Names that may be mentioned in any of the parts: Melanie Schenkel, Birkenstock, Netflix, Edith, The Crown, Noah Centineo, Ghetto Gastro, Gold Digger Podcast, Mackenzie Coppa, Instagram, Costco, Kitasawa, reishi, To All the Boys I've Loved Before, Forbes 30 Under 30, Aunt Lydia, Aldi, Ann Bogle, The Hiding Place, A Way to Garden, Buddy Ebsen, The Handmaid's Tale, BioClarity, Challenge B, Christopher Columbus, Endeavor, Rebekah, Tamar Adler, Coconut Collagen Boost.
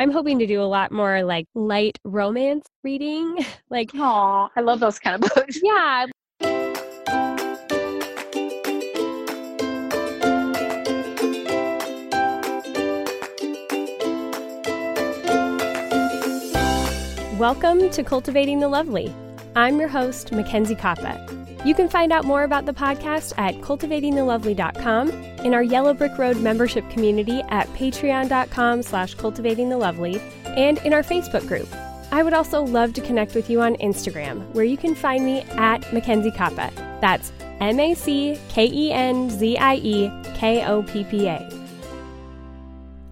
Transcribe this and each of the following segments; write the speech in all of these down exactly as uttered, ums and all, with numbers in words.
I'm hoping to do a lot more like light romance reading. Like, oh, I love those kind of books. Yeah. Welcome to Cultivating the Lovely. I'm your host, Mackenzie Coppa. You can find out more about the podcast at cultivating the lovely dot com, in our Yellow Brick Road membership community at patreon.com slash cultivatingthelovely, and in our Facebook group. I would also love to connect with you on Instagram, where you can find me at Mackenzie Coppa. That's M A C K E N Z I E K O P P A.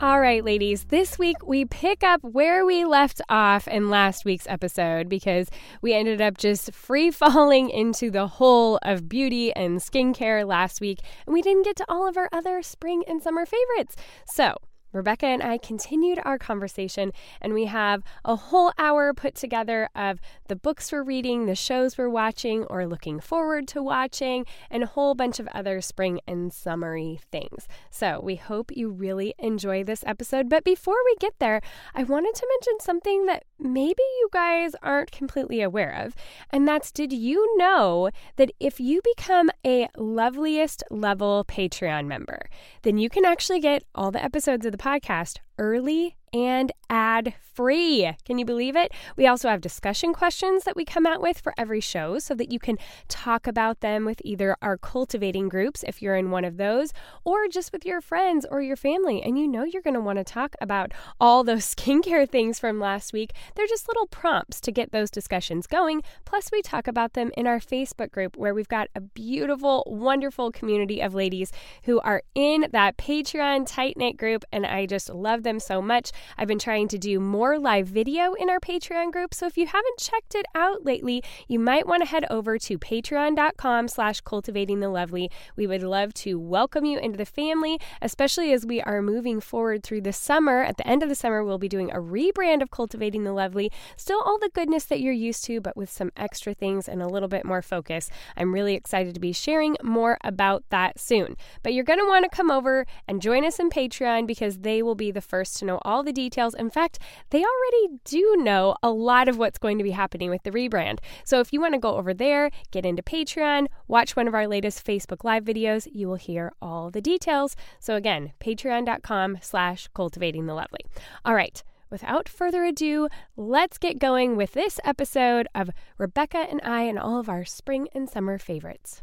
All right, ladies, this week we pick up where we left off in last week's episode because we ended up just free falling into the hole of beauty and skincare last week, and we didn't get to all of our other spring and summer favorites. So Rebekah and I continued our conversation, and we have a whole hour put together of the books we're reading, the shows we're watching or looking forward to watching, and a whole bunch of other spring and summery things. So we hope you really enjoy this episode. But before we get there, I wanted to mention something that maybe you guys aren't completely aware of, and that's, did you know that if you become a Loveliest Level Patreon member, then you can actually get all the episodes of the podcast early and ad-free. Can you believe it? We also have discussion questions that we come out with for every show so that you can talk about them with either our cultivating groups, if you're in one of those, or just with your friends or your family. And you know you're going to want to talk about all those skincare things from last week. They're just little prompts to get those discussions going. Plus, we talk about them in our Facebook group, where we've got a beautiful, wonderful community of ladies who are in that Patreon tight-knit group, and I just love them so much. I've been trying to do more live video in our Patreon group, so if you haven't checked it out lately, you might want to head over to patreon.com slash cultivatingthelovely. We would love to welcome you into the family, especially as we are moving forward through the summer. At the end of the summer, we'll be doing a rebrand of Cultivating the Lovely. Still all the goodness that you're used to, but with some extra things and a little bit more focus. I'm really excited to be sharing more about that soon. But you're going to want to come over and join us in Patreon because they will be the first to know all the details. In fact, they already do know a lot of what's going to be happening with the rebrand. So if you want to go over there, get into Patreon, watch one of our latest Facebook Live videos, you will hear all the details. So again, patreon.com slash cultivatingthelovely. All right, without further ado, let's get going with this episode of Rebekah and I and all of our spring and summer favorites.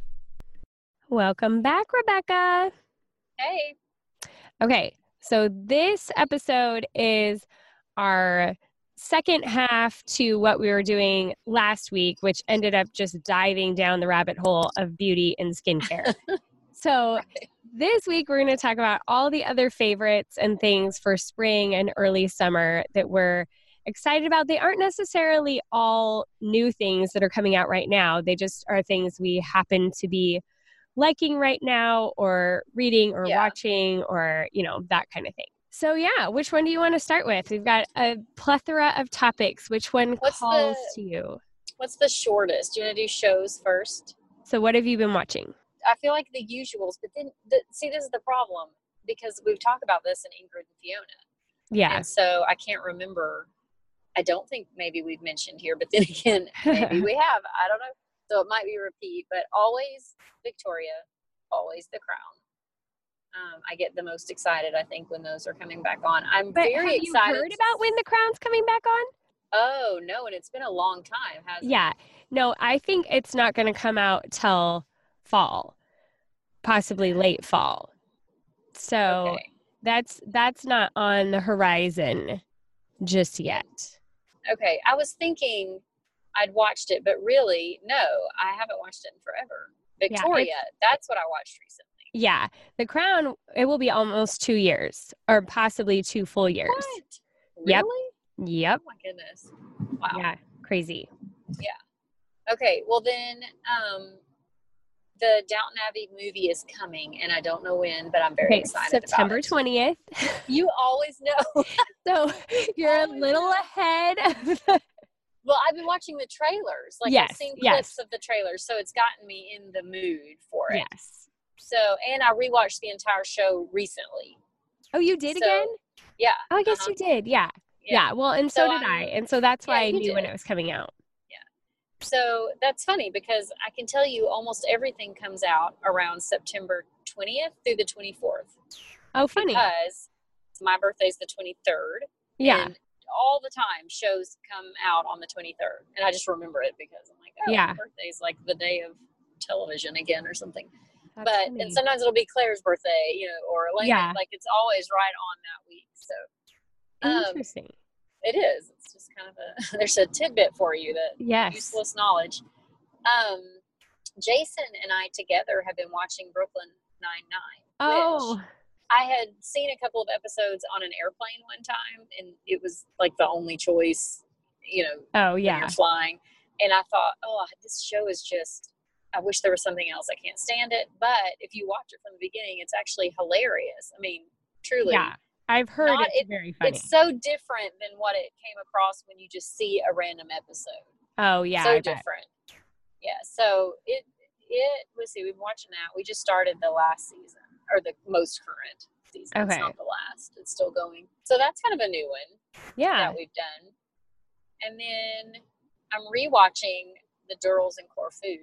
Welcome back, Rebekah. Hey. Okay. So this episode is our second half to what we were doing last week, which ended up just diving down the rabbit hole of beauty and skincare. So this week, we're going to talk about all the other favorites and things for spring and early summer that we're excited about. They aren't necessarily all new things that are coming out right now. They just are things we happen to be liking right now or reading or yeah. watching or, you know, that kind of thing. So yeah, which one do you want to start with? We've got a plethora of topics. Which one what's calls the, to you? What's the shortest? Do you want to do shows first? So what have you been watching? I feel like the usuals, but then the, see, this is the problem because we've talked about this in Ingrid and Fiona. Yeah. And so I can't remember. I don't think maybe we've mentioned here, but then again, maybe we have, I don't know. So it might be a repeat, but always Victoria, always The Crown. Um, I get the most excited, I think, when those are coming back on. I'm but very excited. Have you heard about when The Crown's coming back on? Oh, no, and it's been a long time, hasn't yeah. it? Yeah. No, I think it's not going to come out till fall, possibly late fall. So okay. that's that's not on the horizon just yet. Okay, I was thinking I'd watched it, but really, no, I haven't watched it in forever. Victoria, yeah, that's what I watched recently. Yeah. The Crown, it will be almost two years or possibly two full years. What? Really? Yep. yep. Oh my goodness. Wow. Yeah. Crazy. Yeah. Okay. Well then, um, the Downton Abbey movie is coming and I don't know when, but I'm very okay, excited September about it. September twentieth. You always know. So you're a little ahead of the... Well, I've been watching the trailers. Like yes, I've seen clips yes. of the trailers, so it's gotten me in the mood for it. Yes. So, and I rewatched the entire show recently. Oh, you did so, again? Yeah. Oh, I guess um, you did. Yeah. Yeah. yeah. Well, and so, so did I, I. And so that's why yeah, I knew did. when it was coming out. Yeah. So that's funny because I can tell you almost everything comes out around September twentieth through the twenty-fourth. Oh, funny. Because my birthday's the twenty-third. Yeah. And all the time shows come out on the twenty-third. And I just remember it because I'm like, oh, yeah. my birthday's like the day of television again or something. That's but funny. And sometimes it'll be Claire's birthday, you know, or like, yeah. like it's always right on that week. So. Interesting. Um, it is. It's just kind of a, there's a tidbit for you that yes. useless knowledge. Um, Jason and I together have been watching Brooklyn Nine-Nine. Oh, I had seen a couple of episodes on an airplane one time and it was like the only choice, you know, oh, yeah. when you're flying. And I thought, oh, this show is just, I wish there was something else. I can't stand it. But if you watch it from the beginning, it's actually hilarious. I mean, truly. Yeah. I've heard Not, it's it, very funny. It's so different than what it came across when you just see a random episode. Oh, yeah. So I different. Bet. Yeah. So it, it, let's see, we've been watching that. We just started the last season or the most current season. Okay. It's not the last. It's still going. So that's kind of a new one. Yeah. That we've done. And then I'm rewatching The Durrells in Corfu.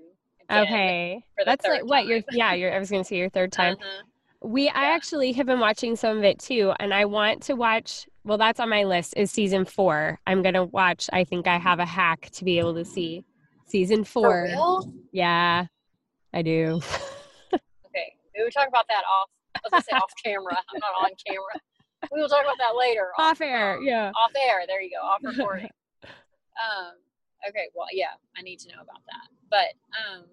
Again, okay. For the that's like time. What? Your, yeah. Your, I was going to say your third time. Uh-huh. We, yeah. I actually have been watching some of it too, and I want to watch, well, that's on my list, is season four. I'm going to watch, I think I have a hack to be able to see season four. For real? Yeah, I do. Okay, we will talk about that off, I was going to say off camera, I'm not on camera. We will talk about that later. Off, off air, um, yeah. Off air, there you go, off recording. um, okay, well, yeah, I need to know about that. But, um,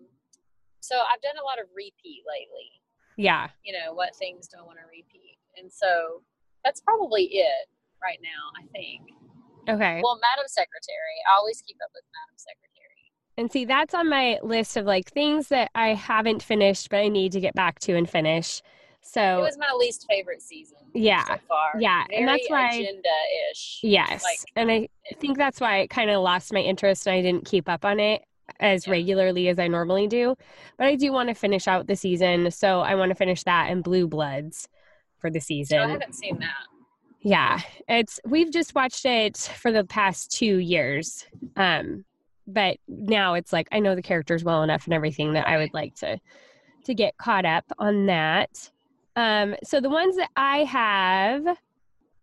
so I've done a lot of repeat lately. Yeah. You know, what things do I want to repeat? And so that's probably it right now, I think. Okay. Well, Madam Secretary. I always keep up with Madam Secretary. And see, that's on my list of like things that I haven't finished, but I need to get back to and finish. So it was my least favorite season. Yeah. So far. Yeah. Very and that's why. Agenda-ish. Yes. Like, and I think that's why it kind of lost my interest and I didn't keep up on it as yeah. regularly as I normally do, but I do want to finish out the season, so I want to finish that and Blue Bloods for the season. No, I haven't seen that. Yeah, it's we've just watched it for the past two years, um, but now it's like I know the characters well enough and everything that right. I would like to to get caught up on that. Um, so the ones that I have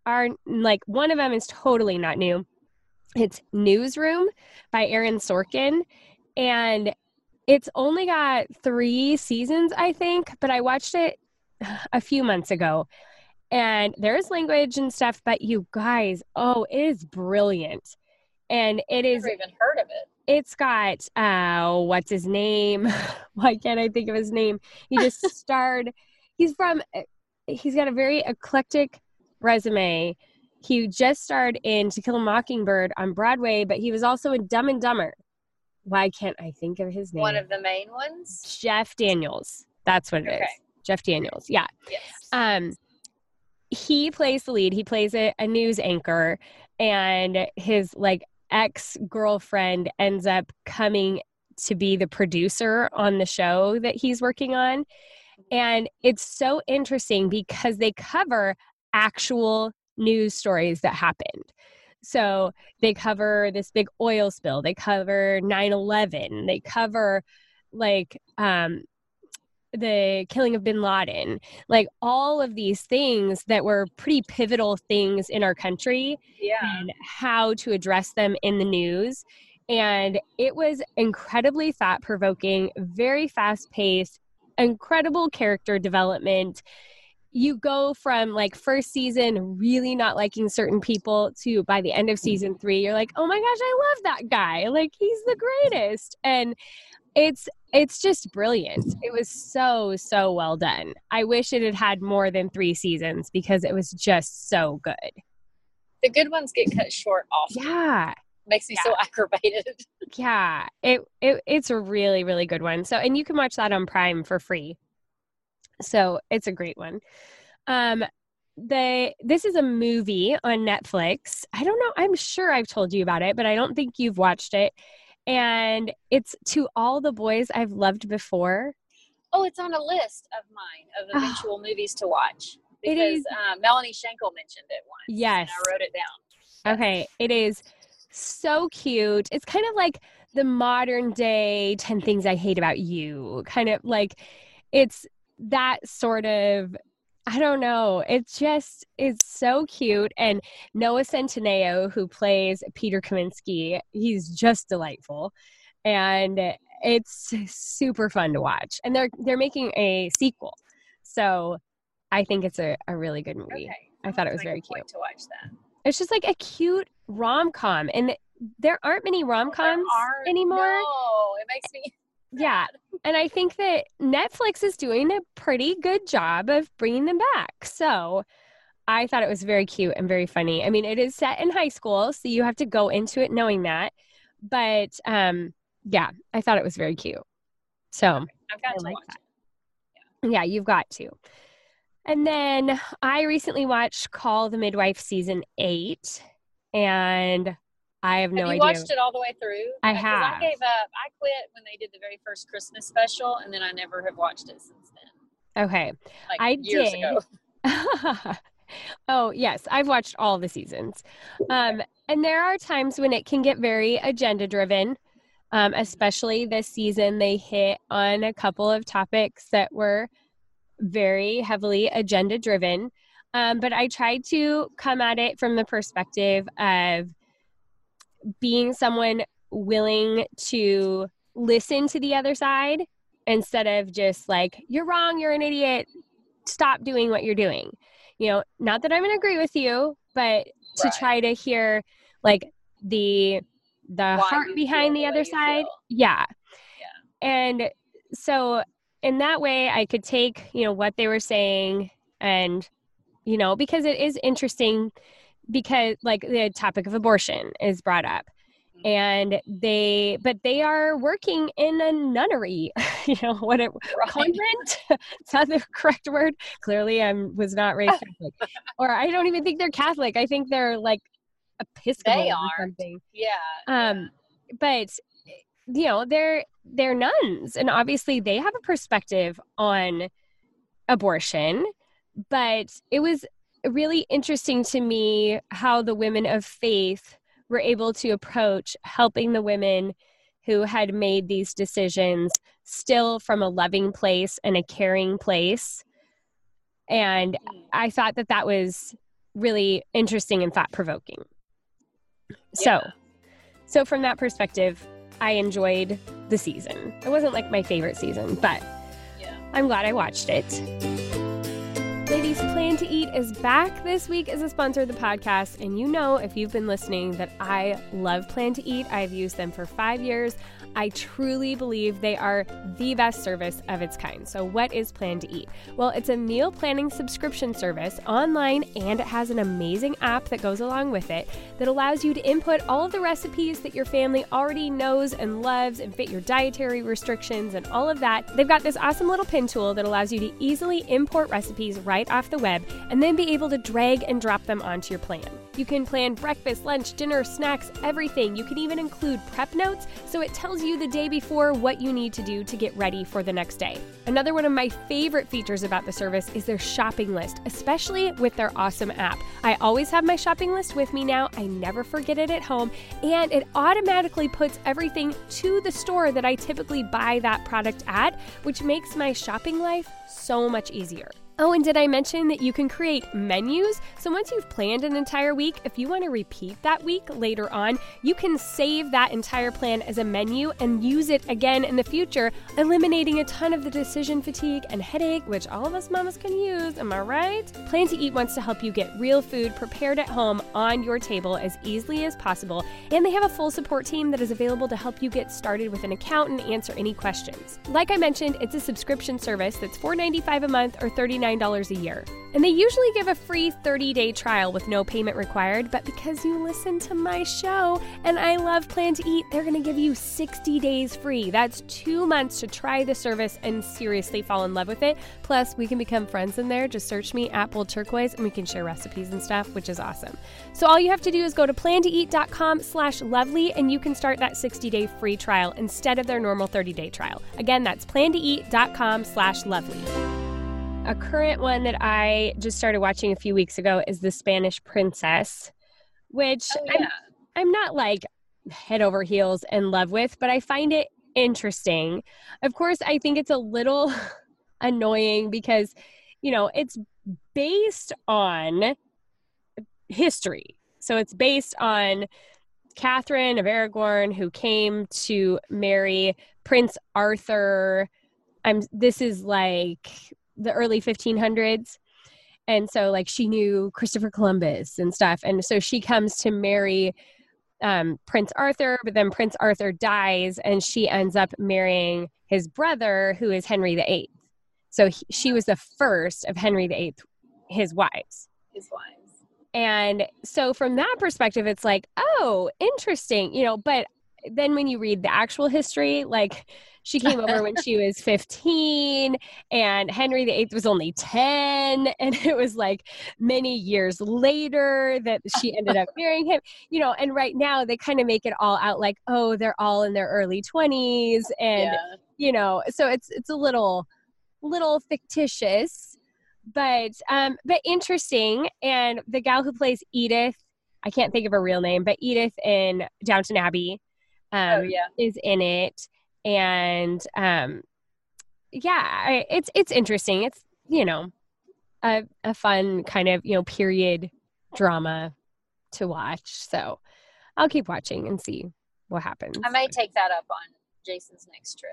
are like one of them is totally not new. It's Newsroom by Aaron Sorkin. And it's only got three seasons, I think, but I watched it a few months ago. And there is language and stuff, but you guys, oh, it is brilliant. And it is... I've never even heard of it. It's got, uh, what's his name? Why can't I think of his name? He just starred... He's from... He's got a very eclectic resume. He just starred in To Kill a Mockingbird on Broadway, but he was also in Dumb and Dumber. Why can't I think of his name? One of the main ones? Jeff Daniels. That's what it okay. is. Jeff Daniels. Yeah. Yes. Um, he plays the lead. He plays a, a news anchor, and his like ex-girlfriend ends up coming to be the producer on the show that he's working on. And it's so interesting because they cover actual news stories that happened. So they cover this big oil spill. They cover nine eleven. They cover like um, the killing of bin Laden, like all of these things that were pretty pivotal things in our country yeah. and how to address them in the news. And it was incredibly thought-provoking, very fast-paced, incredible character development. You go from like first season really not liking certain people to by the end of season three, you're like, oh my gosh, I love that guy. Like he's the greatest. And it's, it's just brilliant. It was so, so well done. I wish it had had more than three seasons because it was just so good. The good ones get cut short often. Yeah. Makes me yeah. so aggravated. yeah. It, it, it's a really, really good one. So, and you can watch that on Prime for free. So it's a great one. Um, they, this is a movie on Netflix. I don't know. I'm sure I've told you about it, but I don't think you've watched it. And it's To All the Boys I've Loved Before. Oh, it's on a list of mine of eventual oh, movies to watch. Because it is, uh, Melanie Schenkel mentioned it once. Yes. And I wrote it down. Okay, it is so cute. It's kind of like the modern day ten Things I Hate About You, kind of like it's that sort of, I don't know. It just is so cute. And Noah Centineo, who plays Peter Kaminsky, he's just delightful. And it's super fun to watch. And they're they're making a sequel. So I think it's a, a really good movie. Okay. I thought it was very cute. To watch that. It's just like a cute rom-com. And there aren't many rom-coms aren't, anymore. No, it makes me... Yeah. And I think that Netflix is doing a pretty good job of bringing them back. So I thought it was very cute and very funny. I mean, it is set in high school, so you have to go into it knowing that. But um, yeah, I thought it was very cute. So I've got I to like watch that. It. Yeah. yeah, you've got to. And then I recently watched Call the Midwife season eight, and I have no have you idea. You watched it all the way through? I have. I gave up. I quit when they did the very first Christmas special, and then I never have watched it since then. Okay. Like I years did. ago. Oh, yes. I've watched all the seasons. Um, and there are times when it can get very agenda-driven, um, especially this season. They hit on a couple of topics that were very heavily agenda-driven. Um, but I tried to come at it from the perspective of being someone willing to listen to the other side instead of just like, you're wrong, you're an idiot, stop doing what you're doing. You know, not that I'm going to agree with you, but to right. try to hear like the the Why heart behind the other side. Yeah. yeah. And so in that way, I could take, you know, what they were saying and, you know, because it is interesting because like the topic of abortion is brought up and they, but they are working in a nunnery, you know, what it, right. convent, is that the correct word? Clearly I was not raised Catholic or I don't even think they're Catholic. I think they're like Episcopal they are. or something. Yeah. Um, but you know, they're, they're nuns and obviously they have a perspective on abortion, but it was really interesting to me how the women of faith were able to approach helping the women who had made these decisions still from a loving place and a caring place. And I thought that that was really interesting and thought-provoking. Yeah. So, so from that perspective, I enjoyed the season. It wasn't like my favorite season, but yeah. I'm glad I watched it. Ladies, Plan to Eat is back this week as a sponsor of the podcast, and you know if you've been listening that I love Plan to Eat. I've used them for five years. I truly believe they are the best service of its kind. So what is Plan to Eat? Well, it's a meal planning subscription service online, and it has an amazing app that goes along with it that allows you to input all of the recipes that your family already knows and loves and fit your dietary restrictions and all of that. They've got this awesome little pin tool that allows you to easily import recipes right Right off the web and then be able to drag and drop them onto your plan. You can plan breakfast, lunch, dinner, snacks, everything. You can even include prep notes, so it tells you the day before what you need to do to get ready for the next day. Another one of my favorite features about the service is their shopping list, especially with their awesome app. I always have my shopping list with me now. I never forget it at home, and it automatically puts everything to the store that I typically buy that product at, which makes my shopping life so much easier. Oh, and did I mention that you can create menus? So once you've planned an entire week, if you want to repeat that week later on, you can save that entire plan as a menu and use it again in the future, eliminating a ton of the decision fatigue and headache, which all of us mamas can use, am I right? Plan to Eat wants to help you get real food prepared at home on your table as easily as possible, and they have a full support team that is available to help you get started with an account and answer any questions. Like I mentioned, it's a subscription service that's four dollars and ninety-five cents a month or thirty-nine dollars a year. And they usually give a free thirty-day trial with no payment required, but because you listen to my show and I love Plan to Eat, they're going to give you sixty days free. That's two months to try the service and seriously fall in love with it. Plus, we can become friends in there. Just search me at Bold Turquoise and we can share recipes and stuff, which is awesome. So all you have to do is go to plantoeat.com slash lovely and you can start that sixty-day free trial instead of their normal thirty-day trial. Again, that's plantoeat.com slash lovely. A current one that I just started watching a few weeks ago is The Spanish Princess, which oh, yeah. I'm, I'm not like head over heels in love with, but I find it interesting. Of course, I think it's a little annoying because, you know, it's based on history. So it's based on Catherine of Aragorn, who came to marry Prince Arthur. I'm, this is like the early fifteen hundreds. And so like she knew Christopher Columbus and stuff. And so she comes to marry um, Prince Arthur, but then Prince Arthur dies and she ends up marrying his brother, who is Henry the Eighth. So he, she was the first of Henry the Eighth, his wives. His wives. And so from that perspective, it's like, oh, interesting, you know, but then when you read the actual history, like she came over when she was fifteen and Henry the Eighth was only ten. And it was like many years later that she ended up marrying him, you know, and right now they kind of make it all out like, oh, they're all in their early twenties. And, yeah. you know, so it's, it's a little, little fictitious. But um, but interesting, and the gal who plays Edith, I can't think of her real name, but Edith in Downton Abbey um, oh, yeah. is in it, and um, yeah, it's it's interesting. It's, you know, a a fun kind of, you know, period drama to watch. So I'll keep watching and see what happens. I might take that up on Jason's next trip.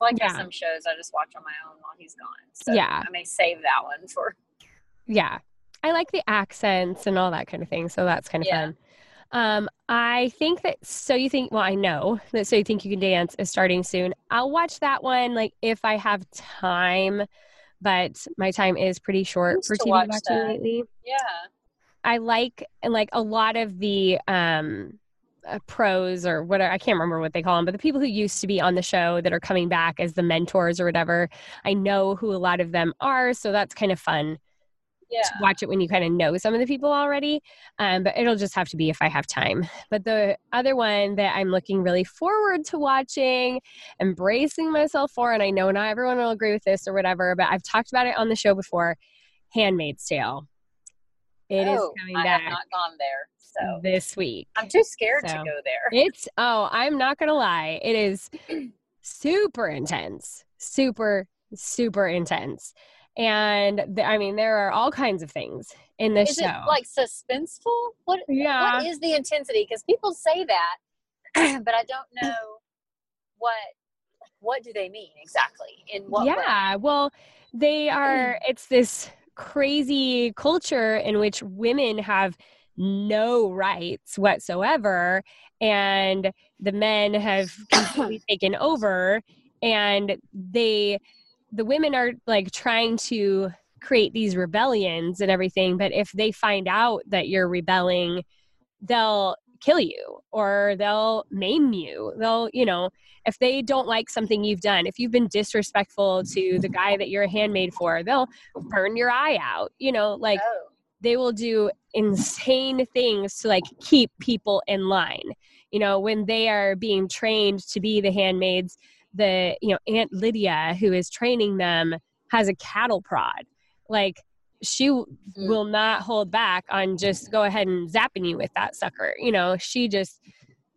Like yeah. some shows I just watch on my own while he's gone. So yeah. I may save that one for. Yeah. I like the accents and all that kind of thing. So that's kind of yeah. fun. Um, I think that So You Think, well, I know that So You Think You Can Dance is starting soon. I'll watch that one. Like if I have time, but my time is pretty short for T V watching that. Lately. Yeah. I like, and like a lot of the, um, Uh, pros or whatever, I can't remember what they call them, but the people who used to be on the show that are coming back as the mentors or whatever, I know who a lot of them are, so that's kind of fun yeah. to watch it when you kind of know some of the people already, um, but it'll just have to be if I have time. But the other one that I'm looking really forward to watching and bracing myself for, and I know not everyone will agree with this or whatever, but I've talked about it on the show before, Handmaid's Tale. It oh, is coming I back. I have not gone there. So this week. I'm too scared so, to go there. It's, oh, I'm not going to lie. It is super intense, super, super intense. And th- I mean, there are all kinds of things in this is show. Is it like suspenseful? What, yeah. what is the intensity? Because people say that, but I don't know what, what do they mean exactly? In what Yeah. way? Well, they are, it's this crazy culture in which women have no rights whatsoever, and the men have completely taken over, and they the women are like trying to create these rebellions and everything, but if they find out that you're rebelling, they'll kill you or they'll maim you. They'll, you know, if they don't like something you've done, if you've been disrespectful to the guy that you're a handmaid for, they'll burn your eye out, you know, like oh. they will do insane things to like keep people in line. You know, when they are being trained to be the handmaids, the, you know, Aunt Lydia who is training them has a cattle prod. Like she mm. will not hold back on just go ahead and zapping you with that sucker. You know, she just,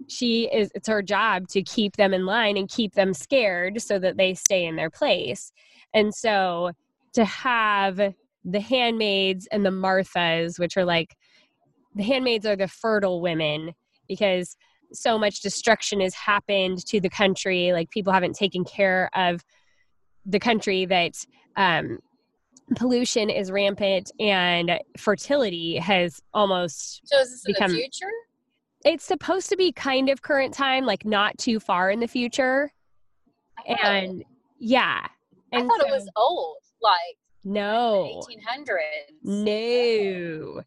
she is, it's her job to keep them in line and keep them scared so that they stay in their place. And so to have the handmaids and the Marthas, which are like, the handmaids are the fertile women because so much destruction has happened to the country. Like people haven't taken care of the country, that um, pollution is rampant and fertility has almost So is this become, in the future? It's supposed to be kind of current time, like not too far in the future. Oh. And yeah. And I thought so, it was old. Like, No. eighteen hundreds. No.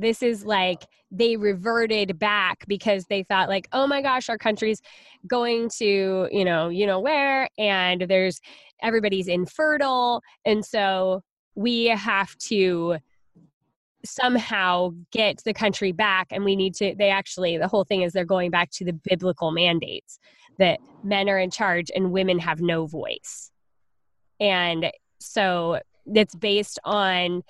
This is like they reverted back because they thought like, oh my gosh, our country's going to, you know, you know where, and there's everybody's infertile. And so we have to somehow get the country back, and we need to, they actually, the whole thing is they're going back to the biblical mandates that men are in charge and women have no voice. And so that's based on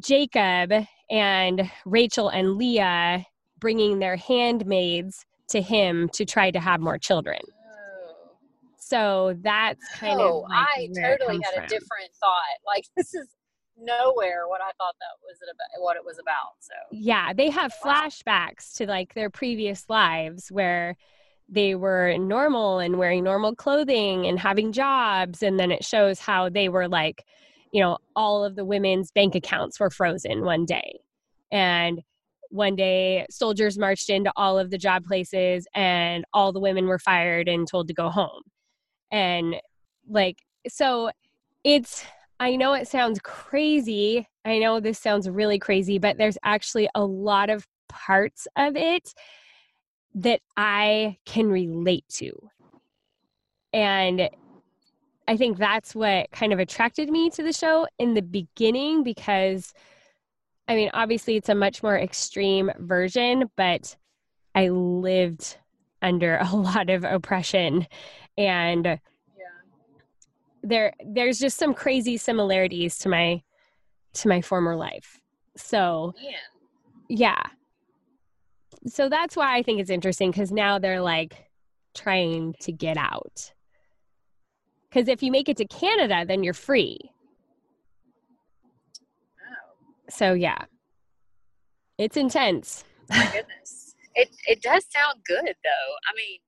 Jacob and Rachel and Leah bringing their handmaids to him to try to have more children. So that's kind oh, of like I totally had from. a different thought. Like, this is nowhere what I thought that was it about, what it was about. So yeah, they have wow. flashbacks to like their previous lives where they were normal and wearing normal clothing and having jobs. And then it shows how they were like, you know, all of the women's bank accounts were frozen one day. And one day soldiers marched into all of the job places and all the women were fired and told to go home. And like, so it's, I know it sounds crazy. I know this sounds really crazy, but there's actually a lot of parts of it that I can relate to. And I think that's what kind of attracted me to the show in the beginning, because I mean, obviously it's a much more extreme version, but I lived under a lot of oppression. And yeah. there, there's just some crazy similarities to my, to my former life. So, yeah. yeah. So that's why I think it's interesting, because now they're like trying to get out. Because if you make it to Canada, then you're free. Oh. So yeah, it's intense. My goodness, it it does sound good though. I mean.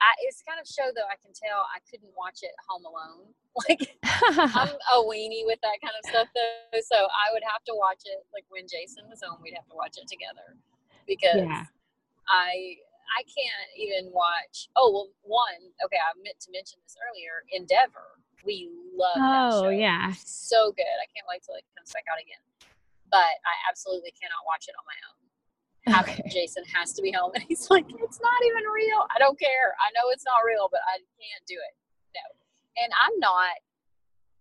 I, it's kind of show though. I can tell I couldn't watch it home alone. Like I'm a weenie with that kind of stuff though. So I would have to watch it. Like when Jason was home, we'd have to watch it together because yeah. I, I can't even watch. Oh, well one, okay. I meant to mention this earlier. Endeavor. We love that show. Oh yeah. So good. I can't wait till it comes back out again, but I absolutely cannot watch it on my own. Okay. Jason has to be home and he's like, it's not even real. I don't care. I know it's not real, but I can't do it. No. And I'm not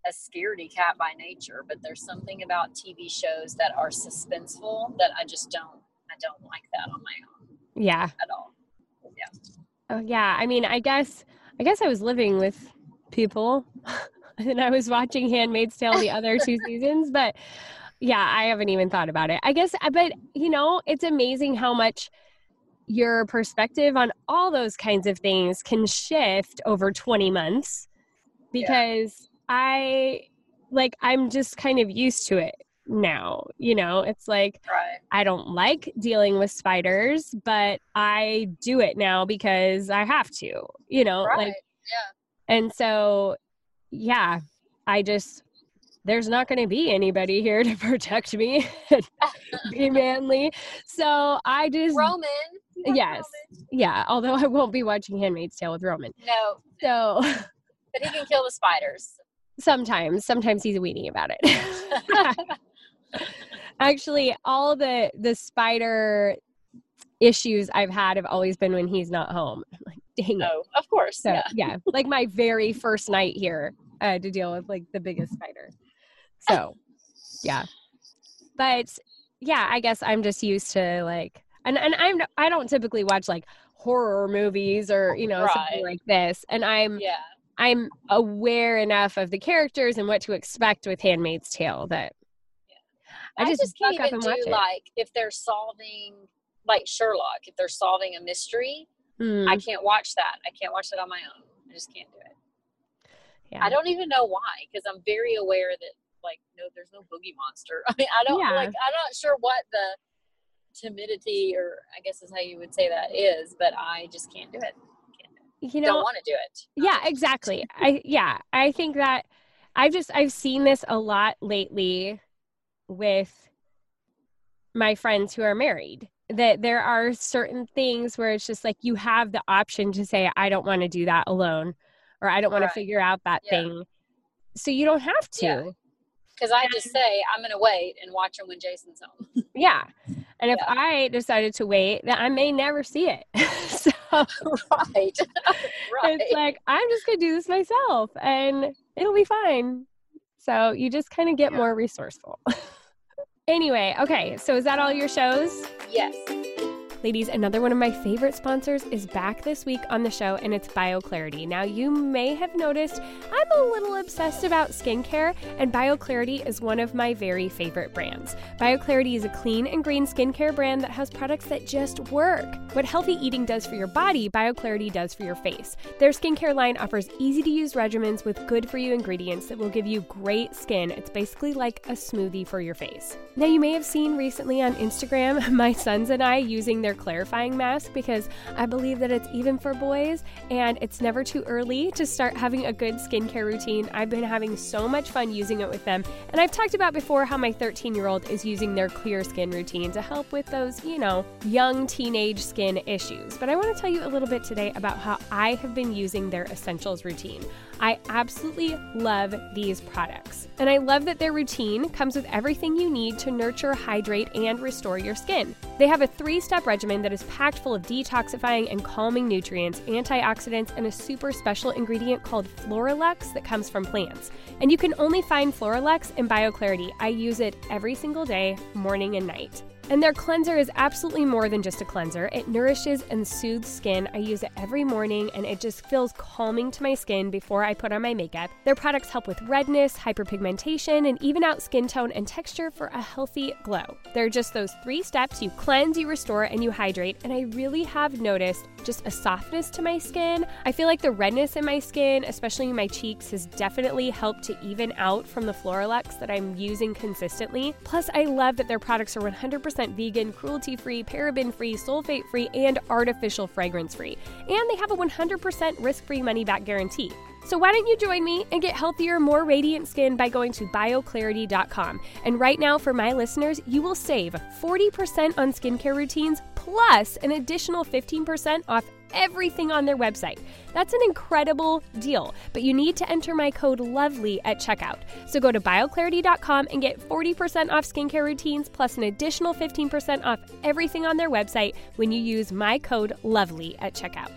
a scaredy cat by nature, but there's something about T V shows that are suspenseful that I just don't, I don't like that on my own. Yeah. At all. Yeah. Oh yeah. I mean, I guess, I guess I was living with people and I was watching Handmaid's Tale the other two seasons, but yeah, I haven't even thought about it. I guess, but, you know, it's amazing how much your perspective on all those kinds of things can shift over twenty months because yeah. I, like, I'm just kind of used to it now, you know? It's like, right. I don't like dealing with spiders, but I do it now because I have to, you know? Right. Like, yeah. And so, yeah, I just... there's not going to be anybody here to protect me and be manly. So I just... Roman. Yes. Roman. Yeah. Although I won't be watching Handmaid's Tale with Roman. No. So... but he can kill the spiders. Sometimes. Sometimes he's a weenie about it. Actually, all the, the spider issues I've had have always been when he's not home. I'm like, dang it. Oh, of course. So, yeah. yeah. Like my very first night here, uh, to deal with like the biggest spider. So, yeah, but yeah, I guess I'm just used to like, and, and I'm, I don't typically watch like horror movies or, you know, right. something like this. And I'm, yeah. I'm aware enough of the characters and what to expect with Handmaid's Tale that yeah. I, I just, just can't even do like, it. If they're solving like Sherlock, if they're solving a mystery, mm. I can't watch that. I can't watch that on my own. I just can't do it. Yeah. I don't even know why, because I'm very aware that like no, there's no boogie monster. I mean, I don't yeah. like. I'm not sure what the timidity, or I guess is how you would say that is, but I just can't do it. Can't do it. You know, don't want to do it. Yeah, exactly. I yeah, I think that I've just I've seen this a lot lately with my friends who are married. That there are certain things where it's just like you have the option to say, I don't want to do that alone. Or I don't want right. to figure out that yeah. thing. So you don't have to. Because yeah. I just say, I'm going to wait and watch them when Jason's home. yeah. And yeah. if I decided to wait, then I may never see it. so right. right. It's like, I'm just going to do this myself and it'll be fine. So you just kind of get yeah. more resourceful. Anyway, okay. So is that all your shows? Yes. Ladies, another one of my favorite sponsors is back this week on the show, and it's BioClarity. Now, you may have noticed I'm a little obsessed about skincare, and BioClarity is one of my very favorite brands. BioClarity is a clean and green skincare brand that has products that just work. What healthy eating does for your body, BioClarity does for your face. Their skincare line offers easy-to-use regimens with good-for-you ingredients that will give you great skin. It's basically like a smoothie for your face. Now, you may have seen recently on Instagram my sons and I using their clarifying mask, because I believe that it's even for boys and it's never too early to start having a good skincare routine. I've been having so much fun using it with them, and I've talked about before how my thirteen-year-old is using their clear skin routine to help with those, you know, young teenage skin issues. But I want to tell you a little bit today about how I have been using their essentials routine. I absolutely love these products, and I love that their routine comes with everything you need to nurture, hydrate, and restore your skin. They have a three-step regimen that is packed full of detoxifying and calming nutrients, antioxidants, and a super special ingredient called Floralux that comes from plants. And you can only find Floralux in BioClarity. I use it every single day, morning and night. And their cleanser is absolutely more than just a cleanser. It nourishes and soothes skin. I use it every morning, and it just feels calming to my skin before I put on my makeup. Their products help with redness, hyperpigmentation, and even out skin tone and texture for a healthy glow. They're just those three steps. You cleanse, you restore, and you hydrate. And I really have noticed just a softness to my skin. I feel like the redness in my skin, especially in my cheeks, has definitely helped to even out from the Floralux that I'm using consistently. Plus, I love that their products are one hundred percent vegan, cruelty-free, paraben-free, sulfate-free, and artificial fragrance-free. And they have a one hundred percent risk-free money-back guarantee. So why don't you join me and get healthier, more radiant skin by going to bio clarity dot com. And right now, for my listeners, you will save forty percent on skincare routines, plus an additional fifteen percent off everything on their website. That's an incredible deal, but you need to enter my code LOVELY at checkout. So go to bio clarity dot com and get forty percent off skincare routines plus an additional fifteen percent off everything on their website when you use my code LOVELY at checkout.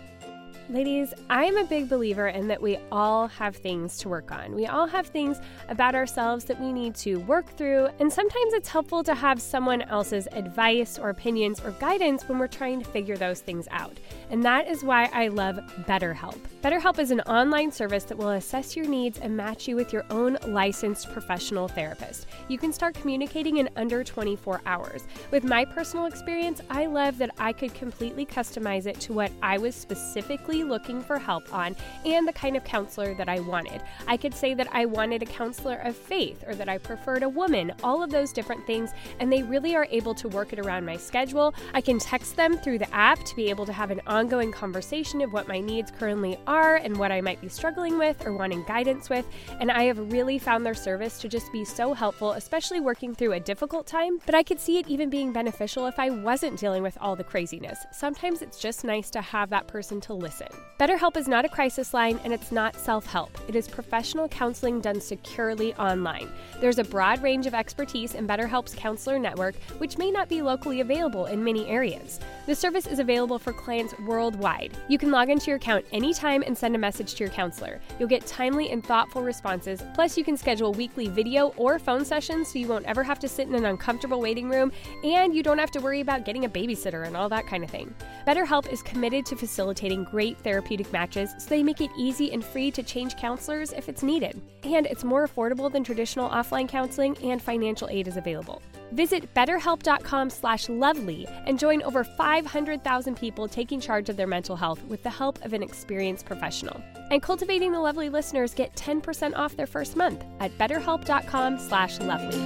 Ladies, I am a big believer in that we all have things to work on. We all have things about ourselves that we need to work through, and sometimes it's helpful to have someone else's advice or opinions or guidance when we're trying to figure those things out. And that is why I love BetterHelp. BetterHelp is an online service that will assess your needs and match you with your own licensed professional therapist. You can start communicating in under twenty-four hours. With my personal experience, I love that I could completely customize it to what I was specifically looking for help on and the kind of counselor that I wanted. I could say that I wanted a counselor of faith or that I preferred a woman, all of those different things, and they really are able to work it around my schedule. I can text them through the app to be able to have an ongoing conversation of what my needs currently are and what I might be struggling with or wanting guidance with, and I have really found their service to just be so helpful, especially working through a difficult time, but I could see it even being beneficial if I wasn't dealing with all the craziness. Sometimes it's just nice to have that person to listen. BetterHelp is not a crisis line, and it's not self-help. It is professional counseling done securely online. There's a broad range of expertise in BetterHelp's counselor network, which may not be locally available in many areas. The service is available for clients worldwide. You can log into your account anytime and send a message to your counselor. You'll get timely and thoughtful responses, plus you can schedule weekly video or phone sessions so you won't ever have to sit in an uncomfortable waiting room, and you don't have to worry about getting a babysitter and all that kind of thing. BetterHelp is committed to facilitating great therapeutic matches, so they make it easy and free to change counselors if it's needed. And it's more affordable than traditional offline counseling, and financial aid is available. Visit better help dot com slash lovely and join over five hundred thousand people taking charge of their mental health with the help of an experienced professional. And Cultivating the Lovely listeners get ten percent off their first month at better help dot com slash lovely.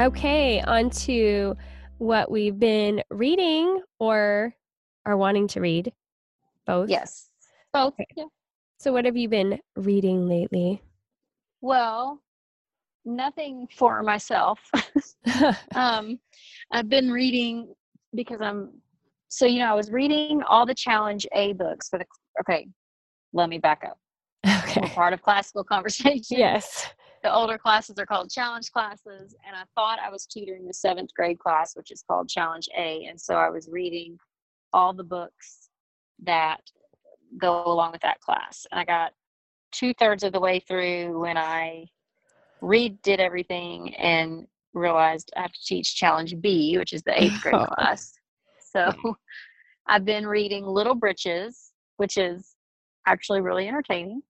Okay, on to what we've been reading or are wanting to read. Both? Yes. Both. Okay. Yeah. So what have you been reading lately? Well, nothing for myself. um, I've been reading because I'm, so, you know, I was reading all the Challenge A books for the, okay, let me back up. Okay. We're part of classical conversation. Yes. The older classes are called challenge classes. And I thought I was tutoring the seventh grade class, which is called Challenge A. And so I was reading all the books that go along with that class. And I got two thirds of the way through when I redid everything and realized I have to teach Challenge B, which is the eighth grade oh. class. So I've been reading Little Britches, which is actually really entertaining.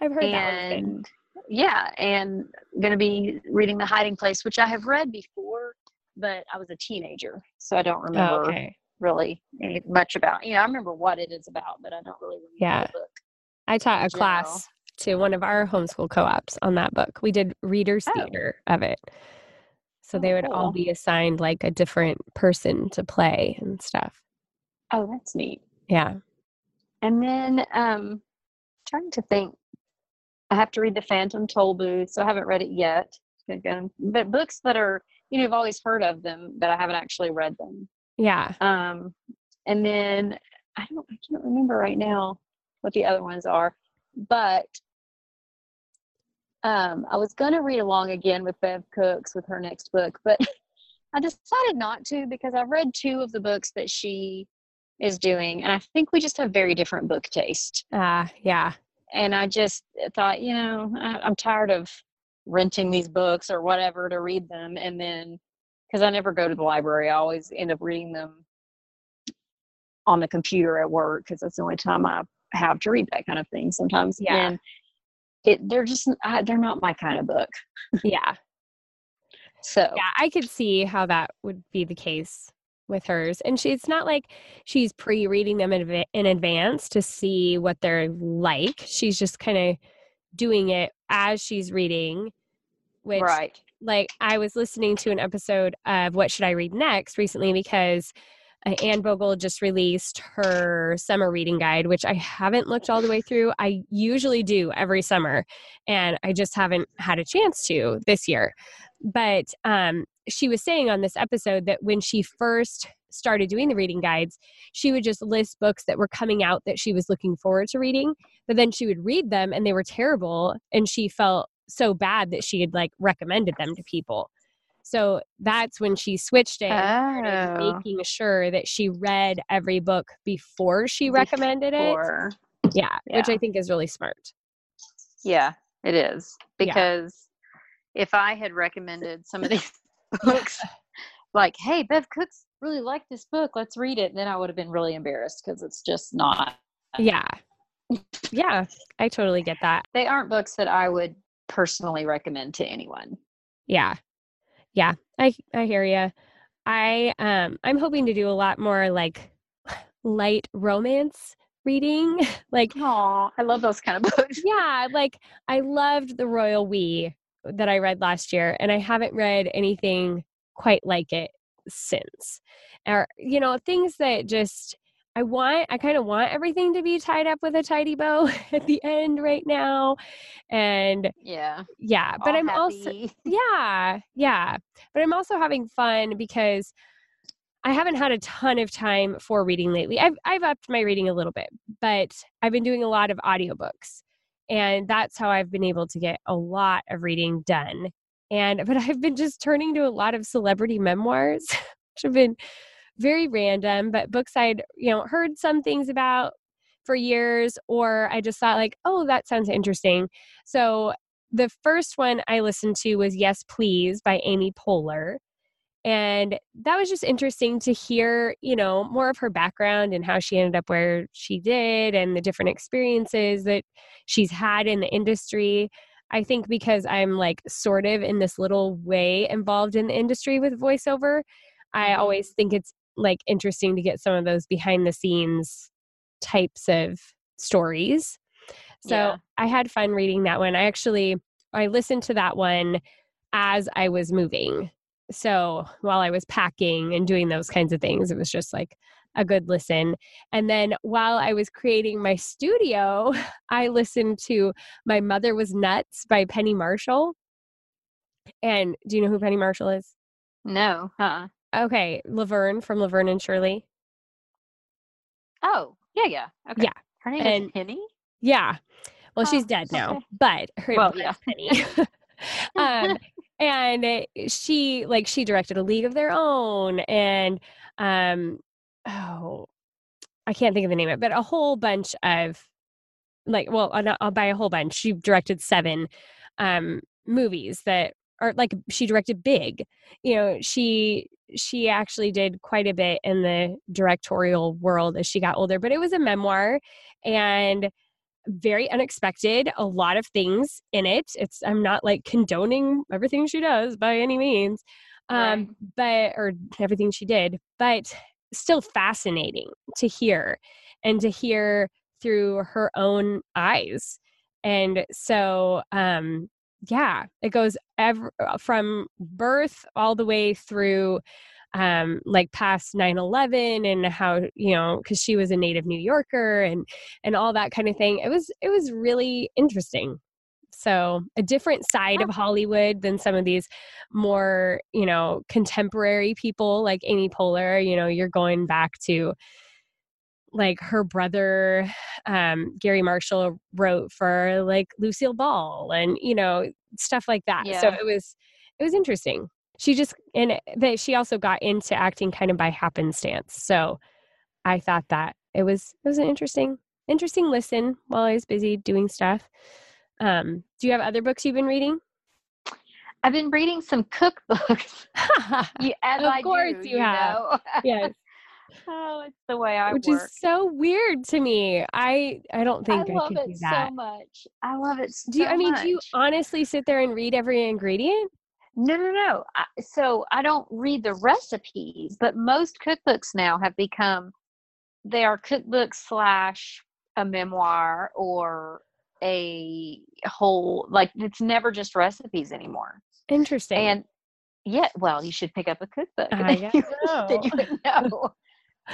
I've heard and, that one. Yeah, and I'm going to be reading The Hiding Place, which I have read before, but I was a teenager, so I don't remember oh, okay. really any, much about it. You know, I remember what it is about, but I don't really remember yeah. the book. I taught a general. class to one of our homeschool co-ops on that book. We did readers oh. theater of it. So oh, they would cool. all be assigned like a different person to play and stuff. Oh, that's neat. Yeah. And then um trying to think. I have to read The Phantom Toll Booth, so I haven't read it yet. But books that are, you know, I've always heard of them, but I haven't actually read them. Yeah. Um, and then I don't, I can't remember right now what the other ones are, but um, I was going to read along again with Bev Cooks with her next book, but I decided not to because I've read two of the books that she is doing, and I think we just have very different book taste. Ah, uh, yeah. And I just thought, you know, I, I'm tired of renting these books or whatever to read them. And then, because I never go to the library, I always end up reading them on the computer at work because that's the only time I have to read that kind of thing sometimes. Yeah. And it, they're just, I, they're not my kind of book. Yeah. So. Yeah, I could see how that would be the case with hers. And she, it's not like she's pre-reading them in, in advance to see what they're like. She's just kind of doing it as she's reading, which right. like I was listening to an episode of What Should I Read Next recently because uh, Ann Bogle just released her summer reading guide, which I haven't looked all the way through. I usually do every summer and I just haven't had a chance to this year. But, um, she was saying on this episode that when she first started doing the reading guides, she would just list books that were coming out that she was looking forward to reading, but then she would read them and they were terrible. And she felt so bad that she had like recommended them to people. So that's when she switched it, and oh. making sure that she read every book before she recommended before. it. Yeah, yeah. Which I think is really smart. Yeah, it is. Because yeah. if I had recommended some of these books like, hey, Bev Cooks really liked this book, let's read it, and then I would have been really embarrassed because it's just not yeah yeah I totally get that. They aren't books that I would personally recommend to anyone. Yeah yeah I I hear you. I um I'm hoping to do a lot more like light romance reading, like oh I love those kind of books. Yeah, like I loved The Royal We that I read last year, and I haven't read anything quite like it since. Or, you know, things that just, I want, I kind of want everything to be tied up with a tidy bow at the end right now. And yeah, yeah, but All I'm happy. also, yeah, yeah, but I'm also having fun because I haven't had a ton of time for reading lately. I've, I've upped my reading a little bit, but I've been doing a lot of audiobooks. And that's how I've been able to get a lot of reading done. And, but I've been just turning to a lot of celebrity memoirs, which have been very random, but books I'd, you know, heard some things about for years, or I just thought like, oh, that sounds interesting. So the first one I listened to was Yes, Please by Amy Poehler. And that was just interesting to hear, you know, more of her background and how she ended up where she did and the different experiences that she's had in the industry. I think because I'm like sort of in this little way involved in the industry with voiceover, I always think it's like interesting to get some of those behind the scenes types of stories. So yeah. I had fun reading that one. I actually, I listened to that one as I was moving. So while I was packing and doing those kinds of things, it was just like a good listen. And then while I was creating my studio, I listened to My Mother Was Nuts by Penny Marshall. And do you know who Penny Marshall is? No. Huh? Okay. Laverne from Laverne and Shirley. Oh, yeah, yeah. Okay. Yeah. Her name and, is Penny? Yeah. Well, oh, she's dead okay. now, but her well, name yeah. is Penny. um, And she, like, she directed A League of Their Own and, um, oh, I can't think of the name of it, but a whole bunch of, like, well, I'll buy a whole bunch. She directed seven um, movies that are, like, she directed Big. You know, she she actually did quite a bit in the directorial world as she got older, but it was a memoir and very unexpected, a lot of things in it. It's, I'm not like condoning everything she does by any means, um, right. but, or everything she did, but still fascinating to hear and to hear through her own eyes. And so, um, yeah, it goes ever from birth all the way through, um, like past nine eleven and how, you know, cause she was a native New Yorker and, and all that kind of thing. It was, it was really interesting. So a different side of Hollywood than some of these more, you know, contemporary people like Amy Poehler. You know, you're going back to like her brother, um, Gary Marshall wrote for like Lucille Ball and, you know, stuff like that. Yeah. So it was, it was interesting. She just, and that she also got into acting kind of by happenstance. So I thought that it was, it was an interesting, interesting listen while I was busy doing stuff. Um, do you have other books you've been reading? I've been reading some cookbooks. you, as of I course do, you, you have. Know. Yes. Oh, it's the way I Which work. Which is so weird to me. I, I don't think I, I could do that. I love it so much. I love it so much. Do you, I mean, much. do you honestly sit there and read every ingredient? No, no, no. I, so I don't read the recipes, but most cookbooks now have become, they are cookbooks slash a memoir or a whole, like it's never just recipes anymore. Interesting. And yeah, well, you should pick up a cookbook. I then, guess you, so. then you would know.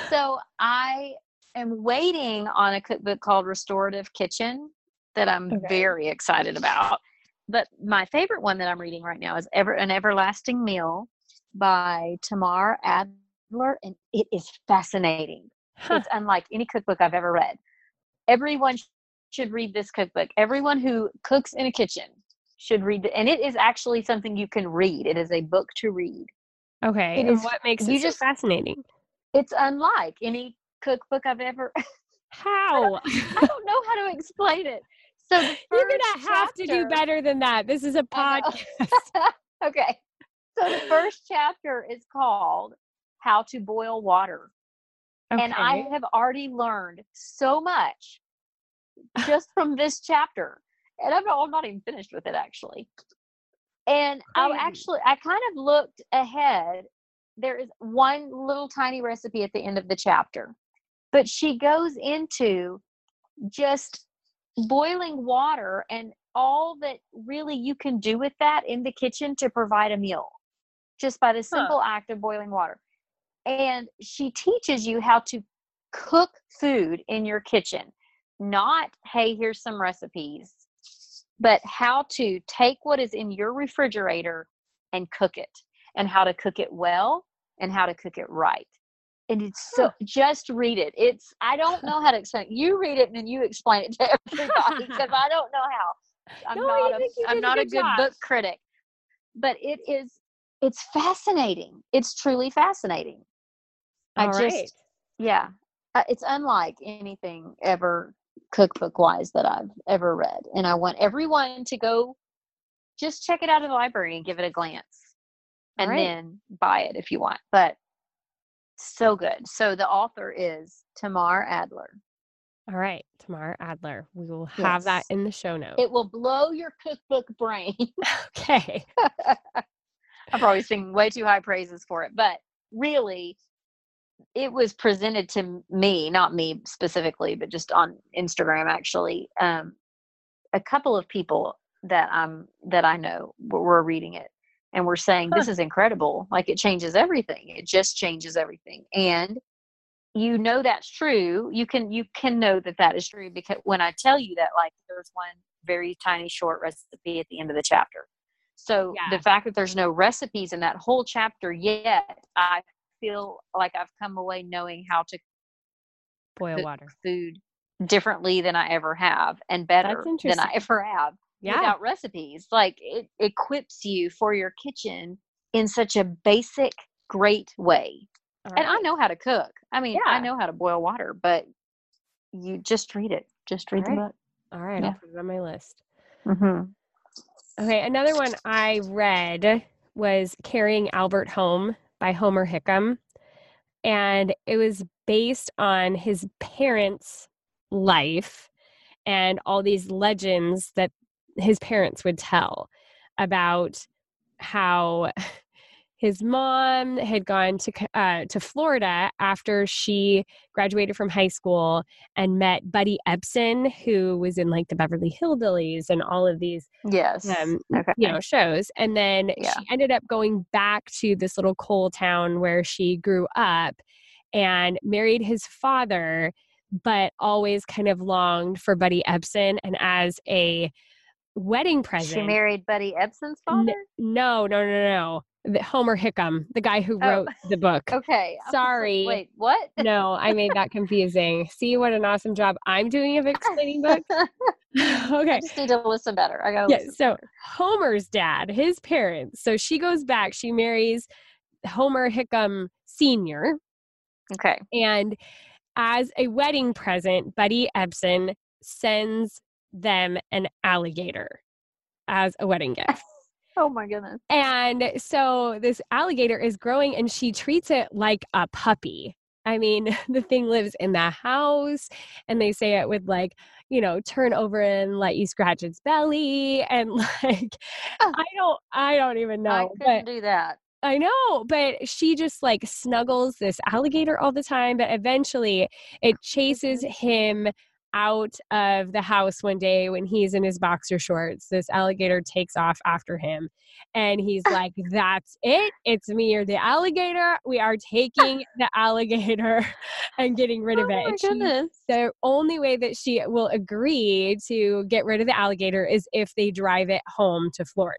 So I am waiting on a cookbook called Restorative Kitchen that I'm okay. very excited about. But my favorite one that I'm reading right now is Ever An Everlasting Meal by Tamar Adler. And it is fascinating. Huh. It's unlike any cookbook I've ever read. Everyone should read this cookbook. Everyone who cooks in a kitchen should read it. And it is actually something you can read. It is a book to read. Okay. It and is, what makes it so just, fascinating? It's unlike any cookbook I've ever. How? I, don't, I don't know how to explain it. So the first you're gonna chapter, have to do better than that. This is a podcast. Okay. So the first chapter is called "How to Boil Water," okay. and I have already learned so much just from this chapter, and I'm not, I'm not even finished with it actually. And I actually, I kind of looked ahead. There is one little tiny recipe at the end of the chapter, but she goes into just boiling water and all that really you can do with that in the kitchen to provide a meal just by the simple huh. act of boiling water. And she teaches you how to cook food in your kitchen, not, hey, here's some recipes, but how to take what is in your refrigerator and cook it. And how to cook it well and how to cook it right. And it's so, just read it. It's, I don't know how to explain it. You read it and then you explain it to everybody because I don't know how. I'm no, not, a, I'm not a good job. book critic. But it is, it's fascinating. It's truly fascinating. All I just, right. yeah. Uh, it's unlike anything ever cookbook-wise that I've ever read. And I want everyone to go just check it out in the library and give it a glance. And right. then buy it if you want, but so good. So the author is Tamar Adler. All right. Tamar Adler. We will have yes. that in the show notes. It will blow your cookbook brain. Okay. I'm probably singing way too high praises for it, but really it was presented to me, not me specifically, but just on Instagram, actually, um, a couple of people that I'm, that I know were reading it. And we're saying, this is incredible. Like it changes everything. It just changes everything. And you know, that's true. You can, you can know that that is true because when I tell you that, like there's one very tiny short recipe at the end of the chapter. So yeah. the fact that there's no recipes in that whole chapter yet, I feel like I've come away knowing how to boil water food differently than I ever have and better than I ever have. Yeah. Without recipes, like it equips you for your kitchen in such a basic, great way. Right. And I know how to cook. I mean, yeah. I know how to boil water, but you just read it. Just read All the right. book. All right. Yeah. I'll put it on my list. Mm-hmm. Okay. Another one I read was Carrying Albert Home by Homer Hickam. And it was based on his parents' life and all these legends that his parents would tell about how his mom had gone to uh, to Florida after she graduated from high school and met Buddy Ebsen, who was in like the Beverly Hillbillies and all of these yes. um, okay. you know, shows. And then yeah. she ended up going back to this little coal town where she grew up and married his father, but always kind of longed for Buddy Ebsen. And as a wedding present, she married Buddy Ebsen's father? No, no, no, no. The Homer Hickam, the guy who wrote oh. the book. Okay. Sorry. Like, wait, what? No, I made that confusing. See what an awesome job I'm doing of explaining books? Okay. I just need to listen better. I got to yeah, listen. So better. Homer's dad, his parents. So she goes back, she marries Homer Hickam Senior. Okay. And as a wedding present, Buddy Ebsen sends them an alligator as a wedding gift. Oh my goodness. And so this alligator is growing and she treats it like a puppy. I mean, the thing lives in the house and they say it would like, you know, turn over and let you scratch its belly. And like, oh. I don't, I don't even know. I couldn't do that. I know, but she just like snuggles this alligator all the time. But eventually it chases him out of the house one day when he's in his boxer shorts. This alligator takes off after him and he's like, that's it. It's me or the alligator. We are taking the alligator and getting rid of it. Oh my goodness. She, the only way that she will agree to get rid of the alligator is if they drive it home to Florida.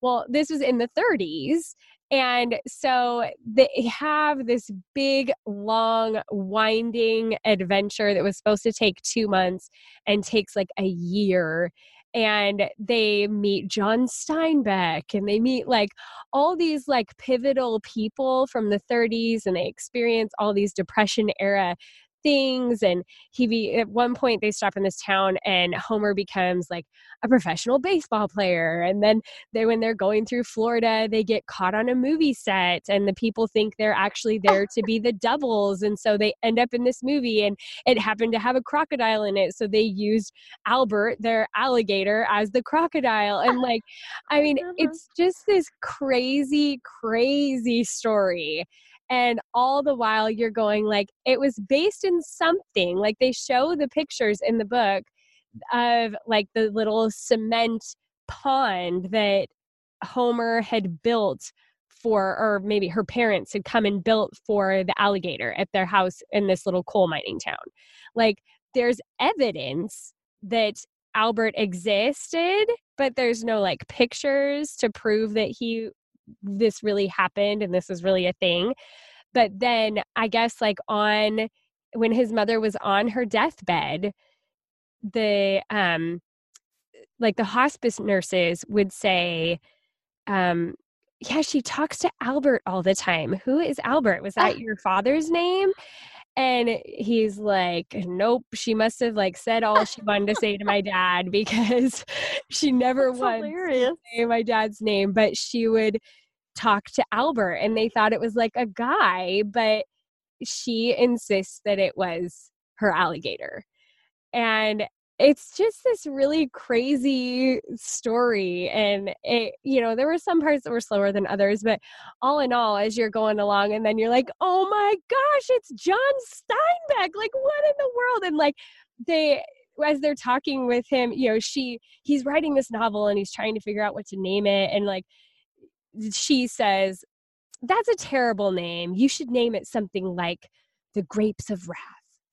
Well, this was in the thirties. And so they have this big, long, winding adventure that was supposed to take two months and takes like a year. And they meet John Steinbeck and they meet like all these like pivotal people from the thirties and they experience all these Depression era things. And he be, at one point they stop in this town and Homer becomes like a professional baseball player. And then they, when they're going through Florida, they get caught on a movie set and the people think they're actually there to be the doubles. And so they end up in this movie and it happened to have a crocodile in it. So they used Albert, their alligator, as the crocodile. And like, I mean, it's just this crazy, crazy story. And all the while you're going like, it was based in something. Like they show the pictures in the book of like the little cement pond that Homer had built for, or maybe her parents had come and built for the alligator at their house in this little coal mining town. Like there's evidence that Albert existed, but there's no like pictures to prove that he this really happened and this is really a thing. But then I guess like on when his mother was on her deathbed, the um like the hospice nurses would say, um yeah, she talks to Albert all the time. Who is Albert? Was that your father's name? And he's like, nope, she must have like said all she wanted to say to my dad because she never wanted to say my dad's name, but she would talk to Albert and they thought it was like a guy, but she insists that it was her alligator. And it's just this really crazy story. And it, you know, there were some parts that were slower than others, but all in all, as you're going along and then you're like, oh my gosh, it's John Steinbeck. Like what in the world? And like they, as they're talking with him, you know, she, he's writing this novel and he's trying to figure out what to name it. And like, she says, that's a terrible name. You should name it something like The Grapes of Wrath.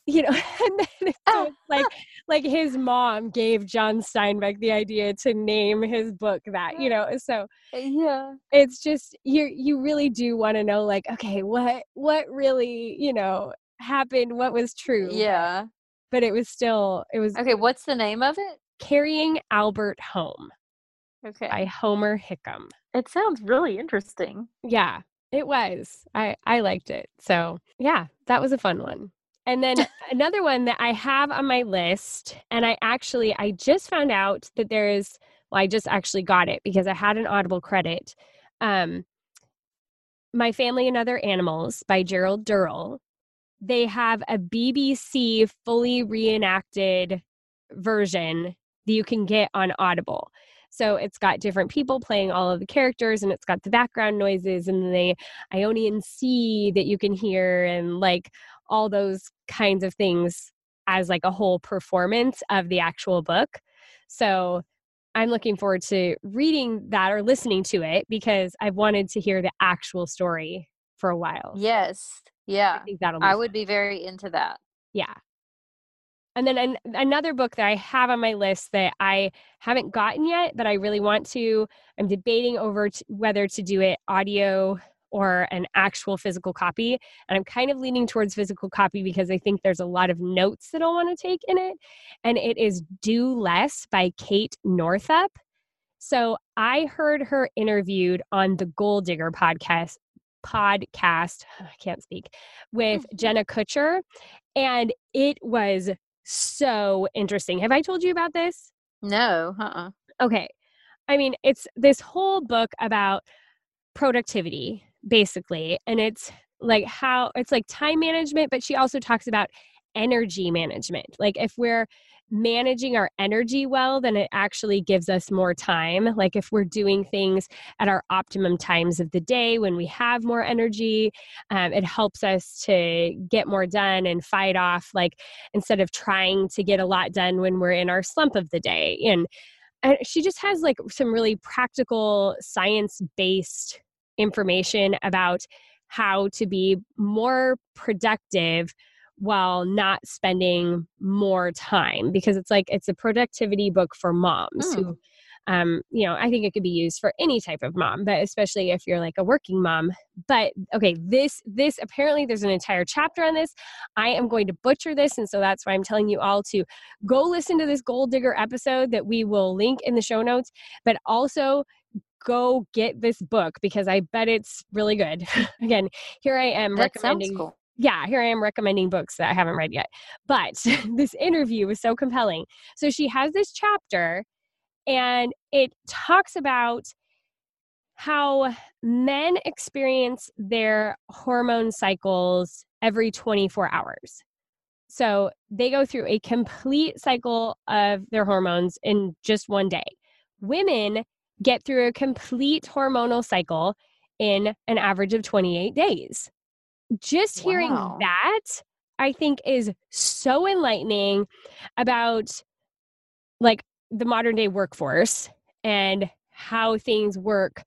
You know, and then so it's like, like his mom gave John Steinbeck the idea to name his book that, you know, so yeah, it's just, you you really do want to know like, okay, what, what really, you know, happened, what was true. Yeah. But it was still, it was. Okay. What's the name of it? Carrying Albert Home. Okay. By Homer Hickam. It sounds really interesting. Yeah, it was. I, I liked it. So yeah, that was a fun one. And then another one that I have on my list, and I actually, I just found out that there is, well, I just actually got it because I had an Audible credit. Um, My Family and Other Animals by Gerald Durrell, they have a B B C fully reenacted version that you can get on Audible. So it's got different people playing all of the characters, and it's got the background noises and the Ionian Sea that you can hear, and like all those kinds of things as like a whole performance of the actual book. So I'm looking forward to reading that or listening to it, because I've wanted to hear the actual story for a while. Yes. Yeah. I think that'll be I fun. Would be very into that. Yeah. And then an- another book that I have on my list that I haven't gotten yet, but I really want to, I'm debating over t- whether to do it audio or an actual physical copy. And I'm kind of leaning towards physical copy because I think there's a lot of notes that I'll want to take in it. And it is Do Less by Kate Northup. So I heard her interviewed on the Gold Digger podcast, podcast I can't speak, with Jenna Kutcher. And it was so interesting. Have I told you about this? No. Uh-uh. Okay. I mean, it's this whole book about productivity, basically. And it's like how it's like time management, but she also talks about energy management. Like if we're managing our energy well, then it actually gives us more time. Like if we're doing things at our optimum times of the day when we have more energy, um, it helps us to get more done and fight off, like instead of trying to get a lot done when we're in our slump of the day. And uh, she just has like some really practical science-based information about how to be more productive while not spending more time, because it's like it's a productivity book for moms mm. who, um, you know, I think it could be used for any type of mom, but especially if you're like a working mom. But okay, this this apparently there's an entire chapter on this. I am going to butcher this, and so that's why I'm telling you all to go listen to this Gold Digger episode that we will link in the show notes, but also go get this book because I bet it's really good. Again, here I am that recommending. Cool. Yeah, here I am recommending books that I haven't read yet. But this interview was so compelling. So she has this chapter, and it talks about how men experience their hormone cycles every twenty-four hours. So they go through a complete cycle of their hormones in just one day. Women get through a complete hormonal cycle in an average of twenty-eight days. Just hearing wow. that, I think, is so enlightening about like the modern day workforce and how things work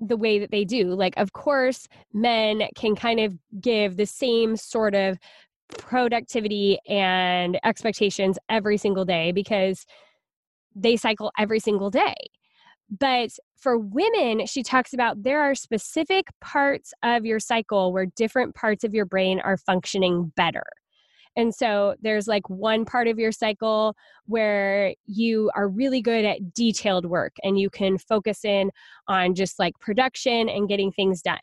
the way that they do. Like, of course, men can kind of give the same sort of productivity and expectations every single day because they cycle every single day. But for women, she talks about there are specific parts of your cycle where different parts of your brain are functioning better. And so there's like one part of your cycle where you are really good at detailed work and you can focus in on just like production and getting things done.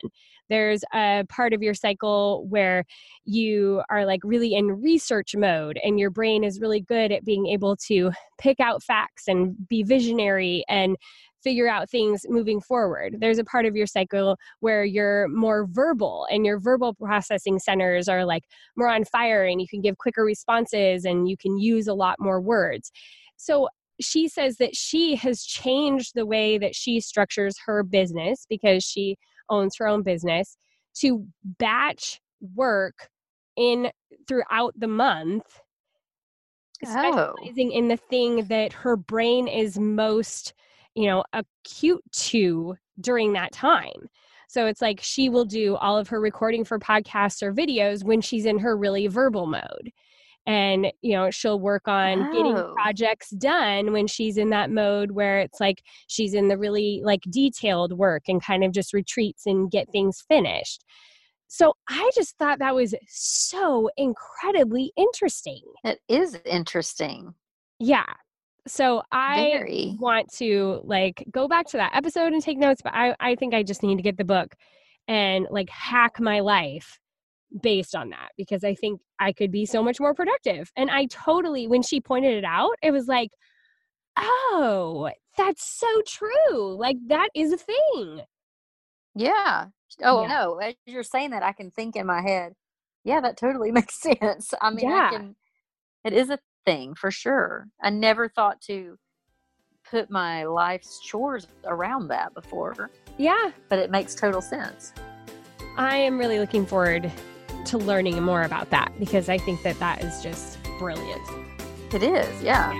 There's a part of your cycle where you are like really in research mode and your brain is really good at being able to pick out facts and be visionary and figure out things moving forward. There's a part of your cycle where you're more verbal and your verbal processing centers are like more on fire and you can give quicker responses and you can use a lot more words. So she says that she has changed the way that she structures her business because she owns her own business to batch work in throughout the month, specializing oh. in the thing that her brain is most you know, acute to during that time. So it's like she will do all of her recording for podcasts or videos when she's in her really verbal mode. And, you know, she'll work on oh. getting projects done when she's in that mode where it's like she's in the really like detailed work and kind of just retreats and get things finished. So I just thought that was so incredibly interesting. It is interesting. Yeah. So I Very. want to like go back to that episode and take notes, but I, I think I just need to get the book and like hack my life based on that because I think I could be so much more productive. And I totally, when she pointed it out, it was like, oh, that's so true. Like that is a thing. Yeah. Oh, yeah. No. As you're saying that, I can think in my head, yeah, that totally makes sense. I mean, yeah. I can, it is a thing for sure. I never thought to put my life's chores around that before. Yeah. But it makes total sense. I am really looking forward to learning more about that because I think that that is just brilliant. It is, yeah.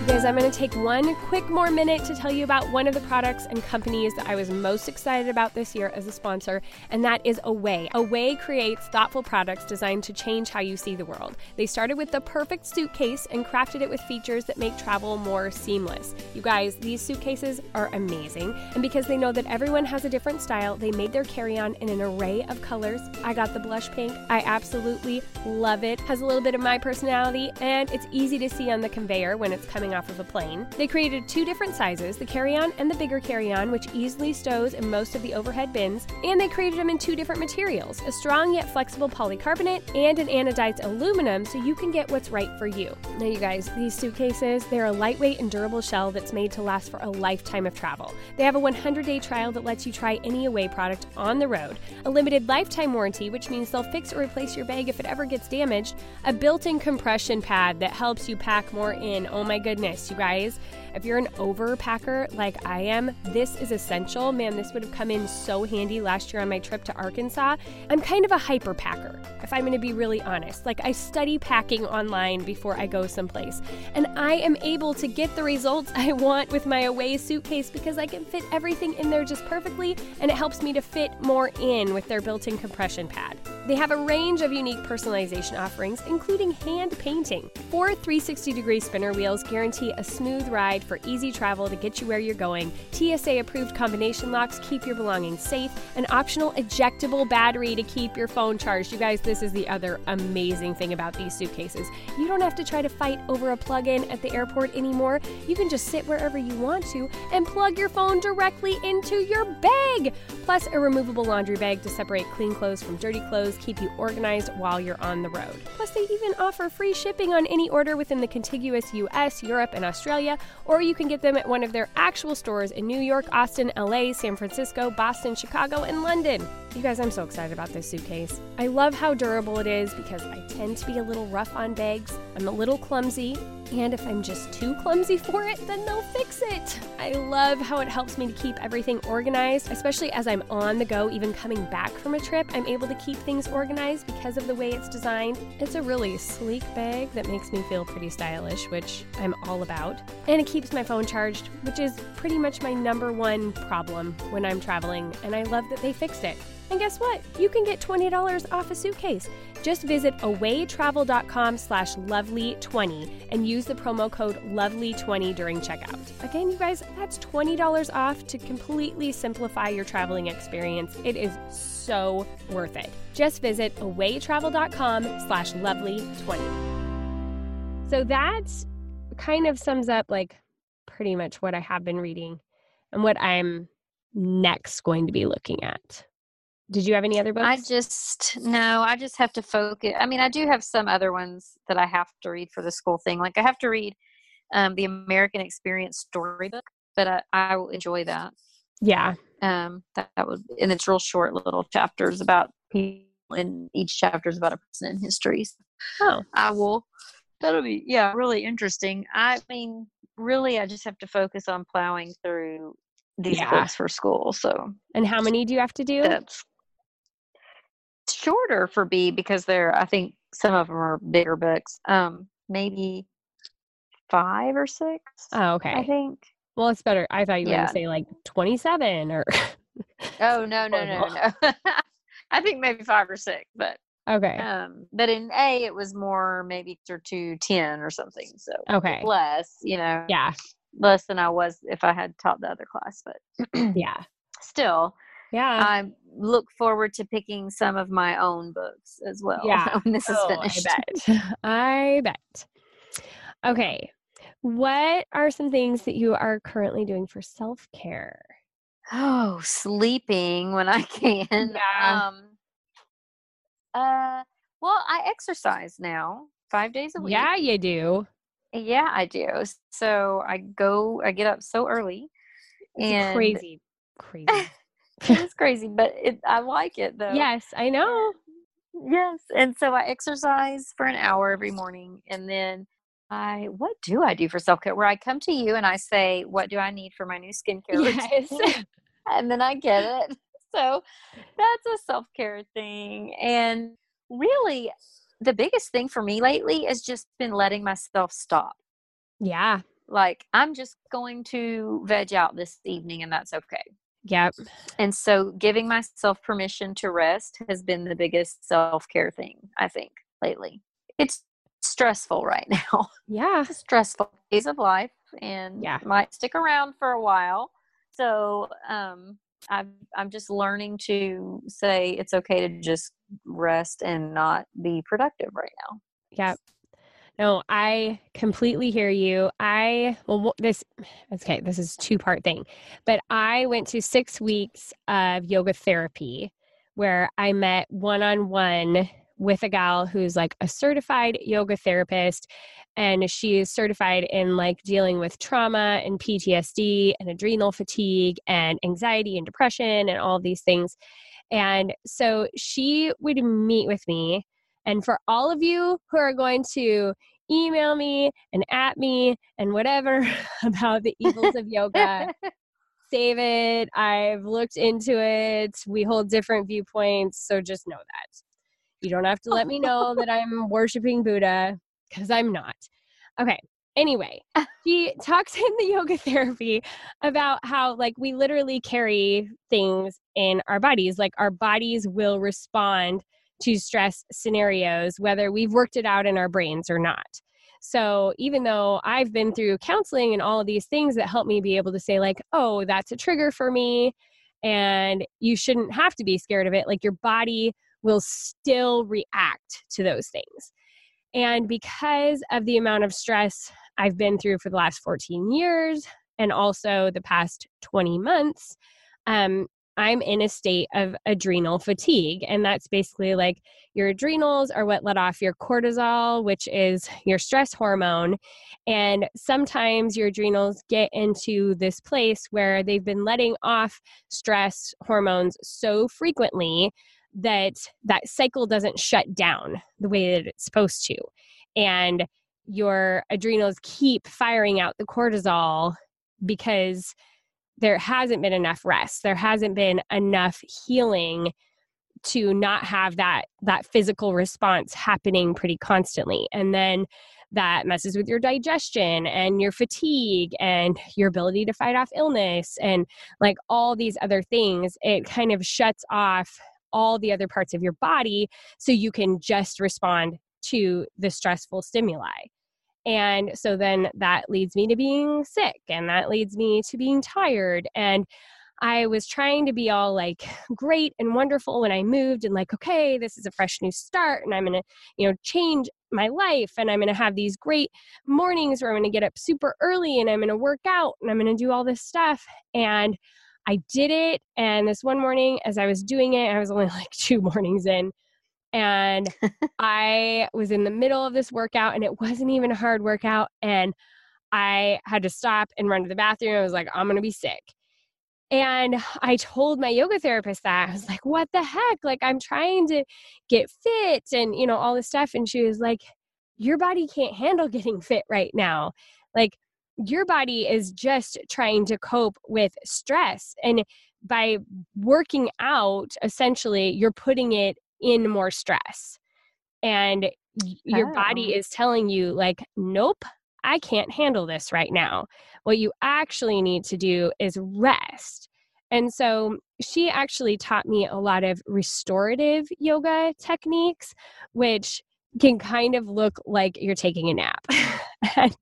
You guys, I'm going to take one quick more minute to tell you about one of the products and companies that I was most excited about this year as a sponsor, and that is Away. Away creates thoughtful products designed to change how you see the world. They started with the perfect suitcase and crafted it with features that make travel more seamless. You guys, these suitcases are amazing, and because they know that everyone has a different style, they made their carry-on in an array of colors. I got the blush pink. I absolutely love it. Has a little bit of my personality, and it's easy to see on the conveyor when it's coming off of a plane. They created two different sizes, the carry-on and the bigger carry-on, which easily stows in most of the overhead bins, and they created them in two different materials, a strong yet flexible polycarbonate and an anodized aluminum, so you can get what's right for you. Now you guys, these suitcases, they're a lightweight and durable shell that's made to last for a lifetime of travel. They have a one hundred day trial that lets you try any Away product on the road, a limited lifetime warranty, which means they'll fix or replace your bag if it ever gets damaged, a built-in compression pad that helps you pack more in. Oh my goodness. You guys, if you're an overpacker like I am, this is essential. Man, this would have come in so handy last year on my trip to Arkansas. I'm kind of a hyperpacker, if I'm going to be really honest. Like, I study packing online before I go someplace, and I am able to get the results I want with my Away suitcase because I can fit everything in there just perfectly, and it helps me to fit more in with their built-in compression pad. They have a range of unique personalization offerings, including hand painting. Four three sixty degree spinner wheels guarantee a smooth ride for easy travel to get you where you're going. T S A-approved combination locks keep your belongings safe. An optional ejectable battery to keep your phone charged. You guys, this is the other amazing thing about these suitcases. You don't have to try to fight over a plug-in at the airport anymore. You can just sit wherever you want to and plug your phone directly into your bag. Plus, a removable laundry bag to separate clean clothes from dirty clothes, keep you organized while you're on the road. Plus, they even offer free shipping on any order within the contiguous U S, Europe, and Australia, or you can get them at one of their actual stores in New York, Austin, L A, San Francisco, Boston, Chicago, and London. You guys, I'm so excited about this suitcase. I love how durable it is because I tend to be a little rough on bags. I'm a little clumsy, and if I'm just too clumsy for it, then they'll fix it. I love how it helps me to keep everything organized, especially as I'm on the go. Even coming back from a trip, I'm able to keep things organized because of the way it's designed. It's a really sleek bag that makes me feel pretty stylish, which I'm all about. And it keeps my phone charged, which is pretty much my number one problem when I'm traveling, and I love that they fixed it. And guess what? You can get twenty dollars off a suitcase. Just visit awaytravel.com slash lovely20 and use the promo code lovely twenty during checkout. Again, you guys, that's twenty dollars off to completely simplify your traveling experience. It is so worth it. Just visit awaytravel.com slash lovely20. So that kind of sums up like pretty much what I have been reading and what I'm next going to be looking at. Did you have any other books? I just, no, I just have to focus. I mean, I do have some other ones that I have to read for the school thing. Like I have to read um, the American Experience storybook, but I, I will enjoy that. Yeah. Um, that, that would, and it's real short little chapters about people, and each chapter is about a person in history. So oh. I will, that'll be, yeah, really interesting. I mean, really, I just have to focus on plowing through these yeah. books for school. So. And how many do you have to do? That's shorter for B because they're, I think some of them are bigger books, um maybe five or six. Oh, okay. I think, well, it's better. I thought you yeah. were gonna say like twenty-seven or oh no no no no I think maybe five or six, but okay. Um but in A it was more maybe to ten or something, so okay, less, you know. Yeah, less than I was if I had taught the other class, but yeah, still. Yeah. I look forward to picking some of my own books as well. Yeah. When this is oh, finished. I bet. I bet. Okay. What are some things that you are currently doing for self-care? Oh, sleeping when I can. Yeah. Um, uh, well, I exercise now five days a week. Yeah, you do. Yeah, I do. So I go, I get up so early. It's and crazy. Crazy. It's crazy, but it, I like it though. Yes, I know. Yes. And so I exercise for an hour every morning. And then I, what do I do for self-care? Where I come to you and I say, what do I need for my new skincare routine? Yes. And then I get it. So that's a self-care thing. And really the biggest thing for me lately has just been letting myself stop. Yeah. Like I'm just going to veg out this evening and that's okay. Yep. And so giving myself permission to rest has been the biggest self-care thing, I think, lately. It's stressful right now. Yeah. It's a stressful phase of life and yeah. might stick around for a while. So um, I've, I'm just learning to say it's okay to just rest and not be productive right now. Yep. No, I completely hear you. I, well, this, okay, this is a two-part thing, but I went to six weeks of yoga therapy where I met one-on-one with a gal who's like a certified yoga therapist, and she is certified in like dealing with trauma and P T S D and adrenal fatigue and anxiety and depression and all these things. And so she would meet with me. And for all of you who are going to email me and at me and whatever about the evils of yoga, save it. I've looked into it. We hold different viewpoints. So just know that. You don't have to let me know that I'm worshiping Buddha because I'm not. Okay. Anyway, she talks in the yoga therapy about how like we literally carry things in our bodies. Like our bodies will respond to stress scenarios, whether we've worked it out in our brains or not. So even though I've been through counseling and all of these things that help me be able to say like, oh, that's a trigger for me and you shouldn't have to be scared of it. Like your body will still react to those things. And because of the amount of stress I've been through for the last fourteen years and also the past twenty months, um, I'm in a state of adrenal fatigue. And that's basically like your adrenals are what let off your cortisol, which is your stress hormone. And sometimes your adrenals get into this place where they've been letting off stress hormones so frequently that that cycle doesn't shut down the way that it's supposed to. And your adrenals keep firing out the cortisol because there hasn't been enough rest. There hasn't been enough healing to not have that, that physical response happening pretty constantly. And then that messes with your digestion and your fatigue and your ability to fight off illness and like all these other things. It kind of shuts off all the other parts of your body so you can just respond to the stressful stimuli. And so then that leads me to being sick and that leads me to being tired. And I was trying to be all like great and wonderful when I moved and like, okay, this is a fresh new start and I'm going to, you know, change my life and I'm going to have these great mornings where I'm going to get up super early and I'm going to work out and I'm going to do all this stuff. And I did it. And this one morning as I was doing it, I was only like two mornings in, and I was in the middle of this workout and it wasn't even a hard workout. And I had to stop and run to the bathroom. I was like, I'm going to be sick. And I told my yoga therapist that. I was like, what the heck? Like I'm trying to get fit and you know, all this stuff. And she was like, your body can't handle getting fit right now. Like your body is just trying to cope with stress. And by working out, essentially you're putting it in more stress. And your oh. body is telling you like, nope, I can't handle this right now. What you actually need to do is rest. And so she actually taught me a lot of restorative yoga techniques, which can kind of look like you're taking a nap. And,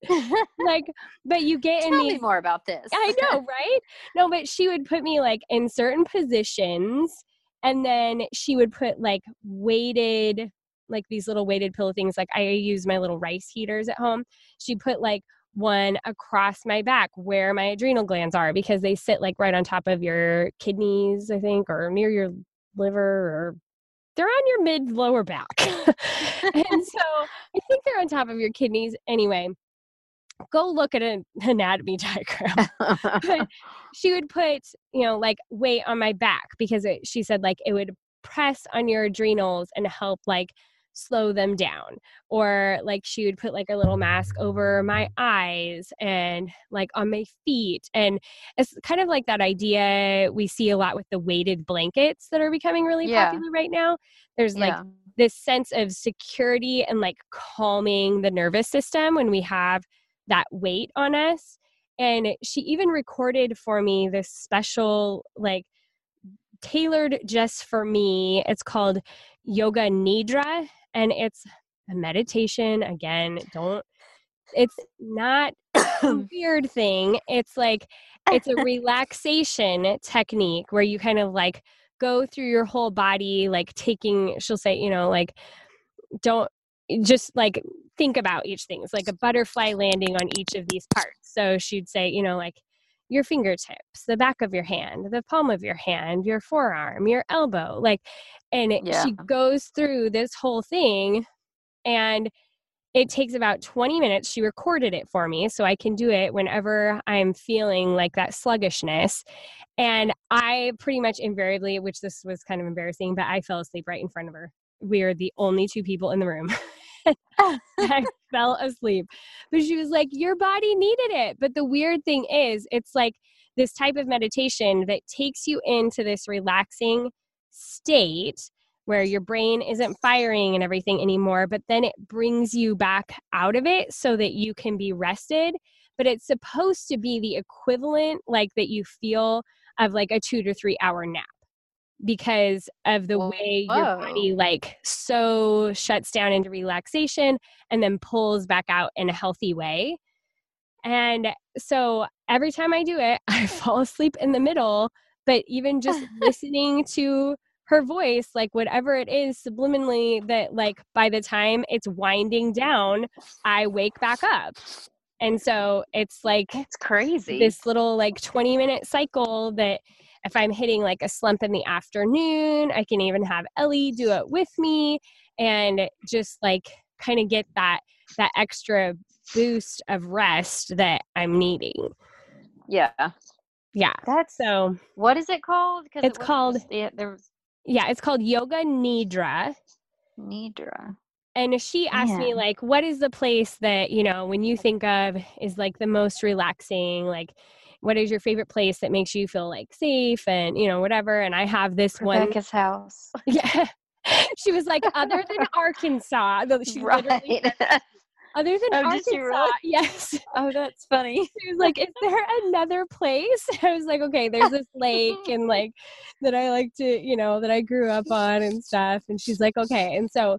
like, but you get Tell in these, me more about this. I know, right? No, but she would put me like in certain positions. And then she would put like weighted, like these little weighted pillow things. Like I use my little rice heaters at home. She put like one across my back where my adrenal glands are because they sit like right on top of your kidneys, I think, or near your liver, or they're on your mid lower back. And so I think they're on top of your kidneys anyway. go look at an anatomy diagram. But she would put, you know, like weight on my back because it, she said like it would press on your adrenals and help like slow them down. Or like she would put like a little mask over my eyes and like on my feet. And it's kind of like that idea we see a lot with the weighted blankets that are becoming really yeah. popular right now. There's like yeah. this sense of security and like calming the nervous system when we have that weight on us. And she even recorded for me this special, like tailored just for me. It's called Yoga Nidra, and it's a meditation. Again, don't, it's not a weird thing. It's like, it's a relaxation technique where you kind of like go through your whole body, like taking, she'll say, you know, like, don't just like think about each thing. It's like a butterfly landing on each of these parts. So she'd say, you know, like your fingertips, the back of your hand, the palm of your hand, your forearm, your elbow, like, and yeah. she goes through this whole thing, and it takes about twenty minutes. She recorded it for me so I can do it whenever I'm feeling like that sluggishness. And I pretty much invariably, which this was kind of embarrassing, but I fell asleep right in front of her. We are the only two people in the room. I fell asleep. But she was like, your body needed it. But the weird thing is, it's like this type of meditation that takes you into this relaxing state where your brain isn't firing and everything anymore, but then it brings you back out of it so that you can be rested. But it's supposed to be the equivalent, like that you feel of like a two to three hour nap, because of the way Whoa. your body like so shuts down into relaxation and then pulls back out in a healthy way. And so every time I do it, I fall asleep in the middle, but even just listening to her voice, like whatever it is subliminally that like by the time it's winding down, I wake back up. And so it's like, it's crazy. This little like twenty minute cycle that if I'm hitting like a slump in the afternoon, I can even have Ellie do it with me and just like kind of get that that extra boost of rest that I'm needing. Yeah. Yeah. That's so. What is it called? It's it called. Yeah, there was... yeah, it's called Yoga Nidra. Nidra. And she asked yeah. me like, what is the place that, you know, when you think of is like the most relaxing, like, what is your favorite place that makes you feel like safe and, you know, whatever. And I have this Rebekah's one. Rebekah's house. Yeah. She was like, other than Arkansas. She right. literally said, other than oh, Arkansas. Really? Yes. Oh, that's funny. She was like, is there another place? I was like, okay, there's this lake and like that I like to, you know, that I grew up on and stuff. And she's like, okay. And so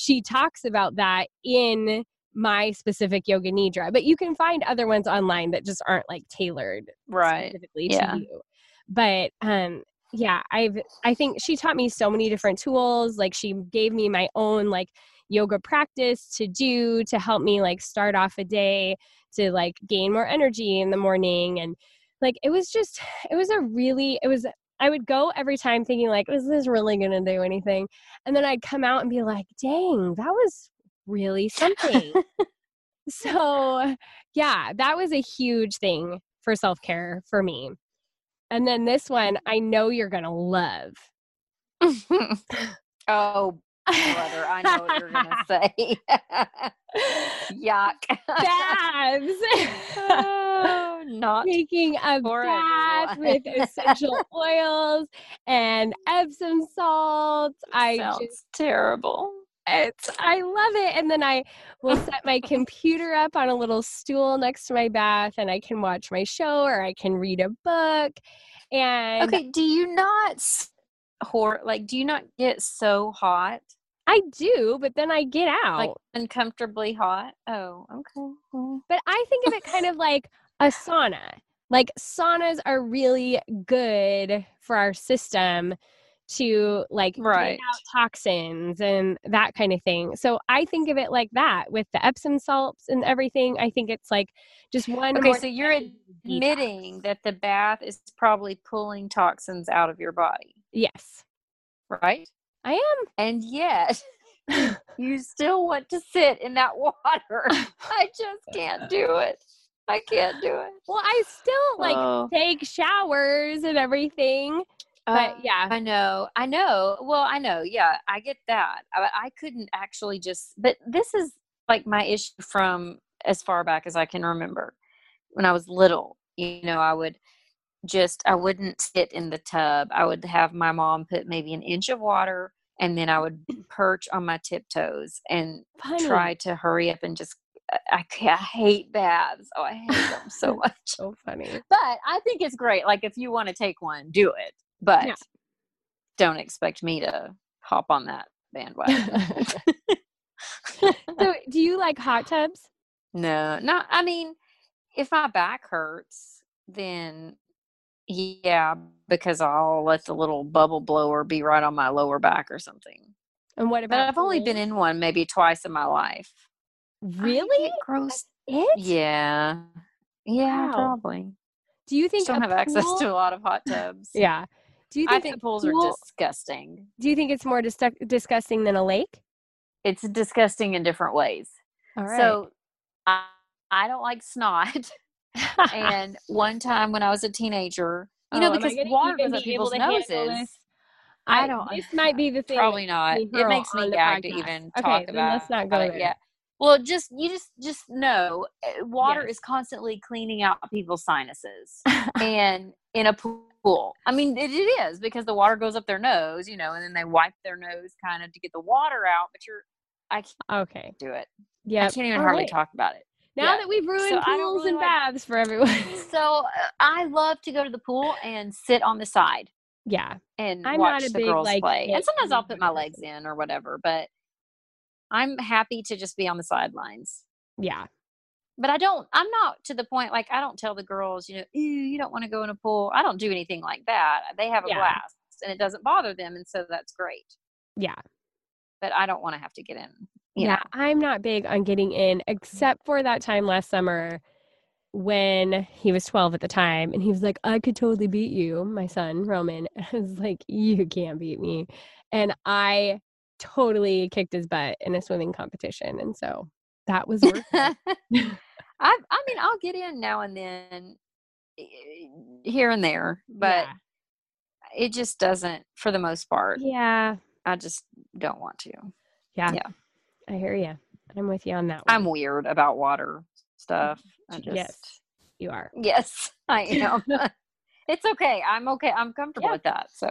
she talks about that in my specific Yoga Nidra, but you can find other ones online that just aren't like tailored right. specifically yeah. to you. But um, yeah, I've I think she taught me so many different tools. Like she gave me my own like yoga practice to do to help me like start off a day, to like gain more energy in the morning, and like it was just it was a really it was I would go every time thinking like, is this really gonna do anything? And then I'd come out and be like, dang, that was really something. So yeah, that was a huge thing for self-care for me. And then this one, I know you're going to love. Oh, brother, I know what you're going to say. Yuck. Baths. Oh, not taking a bath with essential oils and Epsom salts. I Sounds just terrible. It's, I love it. And then I will set my computer up on a little stool next to my bath, and I can watch my show or I can read a book. And okay, do you not hor- like do you not get so hot? I do, but then I get out. Like uncomfortably hot? Oh, okay. But I think of it kind of like a sauna. Like saunas are really good for our system to like right. get out toxins and that kind of thing. So I think of it like that with the Epsom salts and everything. I think it's like just one. Okay, more so you're admitting detox. That the bath is probably pulling toxins out of your body. Yes. Right? I am. And yet you still want to sit in that water. I just can't do it. I can't do it. Well, I still like oh. take showers and everything. But yeah, I know. I know. Well, I know. Yeah, I get that. I, I couldn't actually just, but this is like my issue from as far back as I can remember. When I was little, you know, I would just, I wouldn't sit in the tub. I would have my mom put maybe an inch of water, and then I would perch on my tiptoes and Funny. try to hurry up and just I, I hate baths. Oh, I hate them so much. So funny. But I think it's great. Like, if you want to take one, do it. But yeah. don't expect me to hop on that bandwagon. So, do you like hot tubs? No, not. I mean, if my back hurts, then yeah, because I'll let the little bubble blower be right on my lower back or something. And what about? But I've you? only been in one maybe twice in my life. Really? I get grossed it? Yeah. Yeah, wow. Probably. Do you think I don't have pool? access to a lot of hot tubs? Yeah. Do you think I think pools pool? are disgusting. Do you think it's more dis- disgusting than a lake? It's disgusting in different ways. All right. So I, I don't like snot. And one time when I was a teenager, you oh, know, because water was at people's noses. I, I don't. This might be the thing. Probably not. It makes me gag to even okay, talk about it. Let's not go there. Yeah. Well, just, you just, just know water yes. is constantly cleaning out people's sinuses and in a pool. I mean, it, it is because the water goes up their nose, you know, and then they wipe their nose kind of to get the water out, but you're, I can't okay. do it. Yeah. I can't even All hardly right. talk about it. Now yeah. that we've ruined so pools really and baths for everyone. So I love to go to the pool and sit on the side. Yeah. And I'm watch the big, girls like, play. And sometimes I'll put my legs in or whatever, but I'm happy to just be on the sidelines. Yeah. But I don't, I'm not to the point, like, I don't tell the girls, you know, ew, you don't want to go in a pool. I don't do anything like that. They have a yeah. blast and it doesn't bother them. And so that's great. Yeah. But I don't want to have to get in. You yeah. know? I'm not big on getting in, except for that time last summer when he was twelve at the time. And he was like, I could totally beat you, my son, Roman. And I was like, you can't beat me. And I totally kicked his butt in a swimming competition, and so that was worth it. I, I mean, I'll get in now and then, here and there, but yeah. it just doesn't, for the most part. Yeah, I just don't want to. Yeah, yeah. I hear you. I'm with you on that one. I'm weird about water stuff. I just, yes, you are. Yes, I am. It's okay. I'm okay. I'm comfortable yeah. with that. So.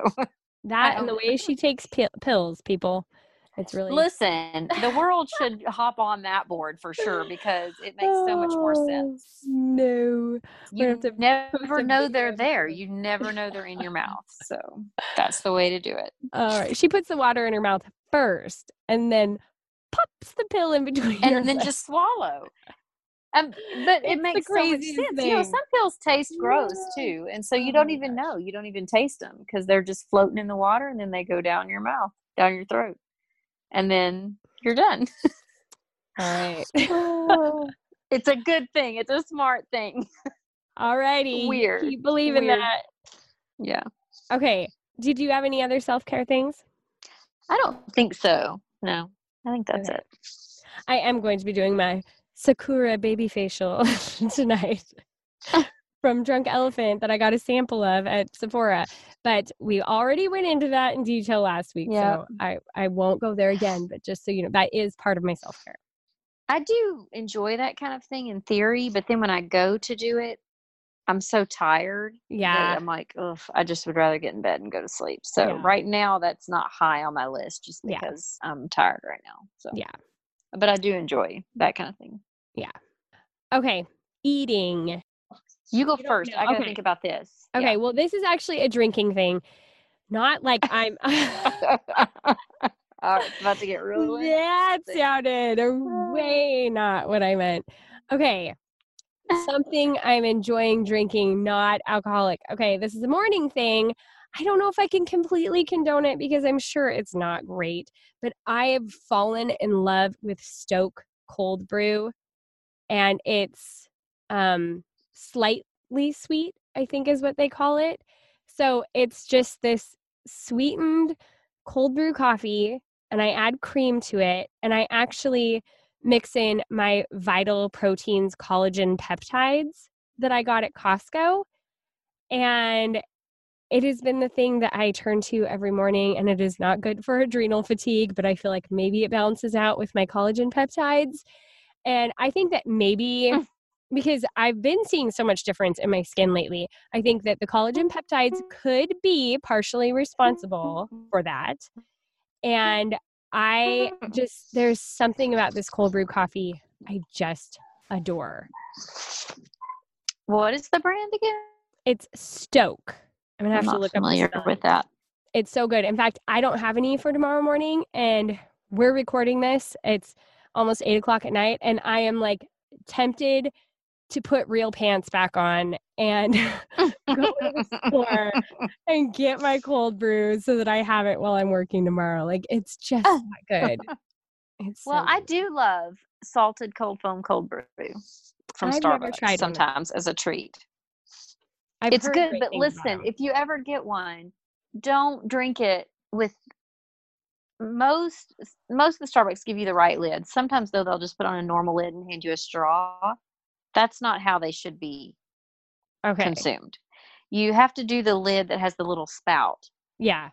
That and the way she takes p- pills, people. It's really listen. The world should hop on that board for sure because it makes oh, so much more sense. No, you have to never know they're there. You never know they're in your mouth. So that's the way to do it. All right. She puts the water in her mouth first, and then pops the pill in between, and then legs. Just swallow. Um, but it's it makes so much sense. Thing. You know, some pills taste gross yeah. too, and so you don't even know. You don't even taste them because they're just floating in the water, and then they go down your mouth, down your throat, and then you're done. All right, oh. It's a good thing. It's a smart thing. All righty, weird. Keep believing Weird. that. Yeah. Okay. Did you have any other self-care things? I don't think so. No, I think that's okay. it. I am going to be doing my Sakura baby facial tonight from Drunk Elephant that I got a sample of at Sephora, but we already went into that in detail last week, yeah. so I, I won't go there again, but just so you know, that is part of my self-care. I do enjoy that kind of thing in theory, but then when I go to do it, I'm so tired. Yeah. I'm like, ugh, I just would rather get in bed and go to sleep. So yeah. right now that's not high on my list just because yeah. I'm tired right now. So yeah. But I do enjoy that kind of thing. Yeah. Okay. Eating. You go you first. I got to okay. think about this. Okay. Yeah. Well, this is actually a drinking thing. Not like I'm. Oh, it's about to get real. That sounded way not what I meant. Okay. Something I'm enjoying drinking, not alcoholic. Okay. This is a morning thing. I don't know if I can completely condone it because I'm sure it's not great, but I have fallen in love with Stoke cold brew, and it's um, slightly sweet, I think is what they call it. So it's just this sweetened cold brew coffee and I add cream to it, and I actually mix in my Vital Proteins collagen peptides that I got at Costco. And it has been the thing that I turn to every morning, and it is not good for adrenal fatigue, but I feel like maybe it balances out with my collagen peptides. And I think that maybe, because I've been seeing so much difference in my skin lately, I think that the collagen peptides could be partially responsible for that. And I just, there's something about this cold brew coffee I just adore. What is the brand again? It's Stoke. I'm going to have to look up. I'm not familiar with that. It's so good. In fact, I don't have any for tomorrow morning, and we're recording this. It's almost eight o'clock at night, and I am like tempted to put real pants back on and go to the store and get my cold brew so that I have it while I'm working tomorrow. Like, it's just not good. It's well, so good. I do love salted cold foam cold brew from I've Starbucks tried sometimes as a treat. I've it's good, but listen, if you ever get one, don't drink it with most, most of the Starbucks give you the right lid. Sometimes though, they'll just put on a normal lid and hand you a straw. That's not how they should be okay. consumed. You have to do the lid that has the little spout. Yeah.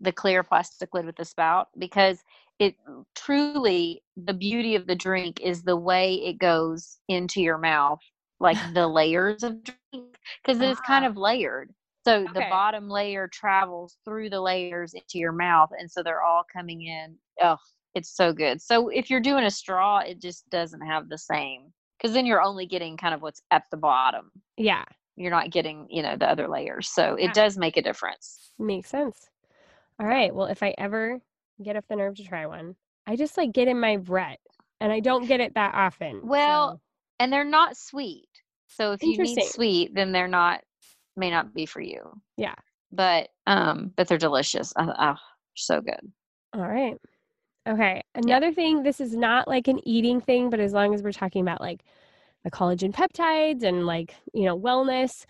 The clear plastic lid with the spout, because it truly, the beauty of the drink is the way it goes into your mouth, like the layers of drink, because it is kind of layered. So okay. the bottom layer travels through the layers into your mouth. And so they're all coming in. Oh, it's so good. So if you're doing a straw, it just doesn't have the same. Because then you're only getting kind of what's at the bottom. Yeah. You're not getting, you know, the other layers. So it yeah. does make a difference. Makes sense. All right. Well, if I ever get up the nerve to try one, I just like get in my Brett, and I don't get it that often. Well, so. And they're not sweet. So if you need sweet, then they're not, may not be for you. Yeah. But, um, but they're delicious. Oh, oh so good. All right. Okay. Another yep. thing, this is not like an eating thing, but as long as we're talking about like the collagen peptides and like, you know, wellness,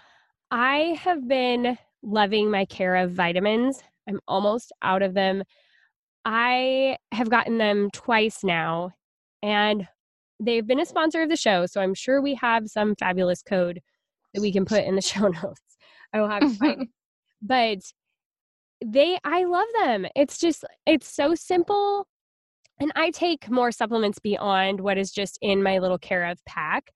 I have been loving my Cara vitamins. I'm almost out of them. I have gotten them twice now, and they've been a sponsor of the show. So I'm sure we have some fabulous code that we can put in the show notes. I will have to find it. But they, I love them. It's just, it's so simple. And I take more supplements beyond what is just in my little Care of pack,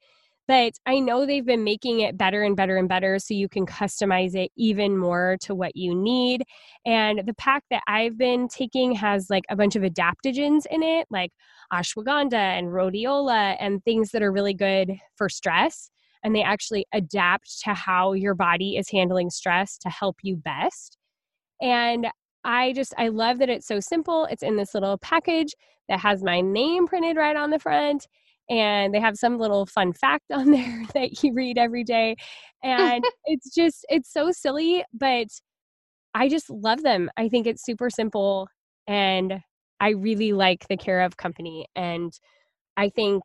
but I know they've been making it better and better and better, so you can customize it even more to what you need. And the pack that I've been taking has like a bunch of adaptogens in it, like ashwagandha and rhodiola and things that are really good for stress. And they actually adapt to how your body is handling stress to help you best. And I just, I love that it's so simple. It's in this little package that has my name printed right on the front, and they have some little fun fact on there that you read every day. And it's just, it's so silly, but I just love them. I think it's super simple, and I really like the Care of company. And I think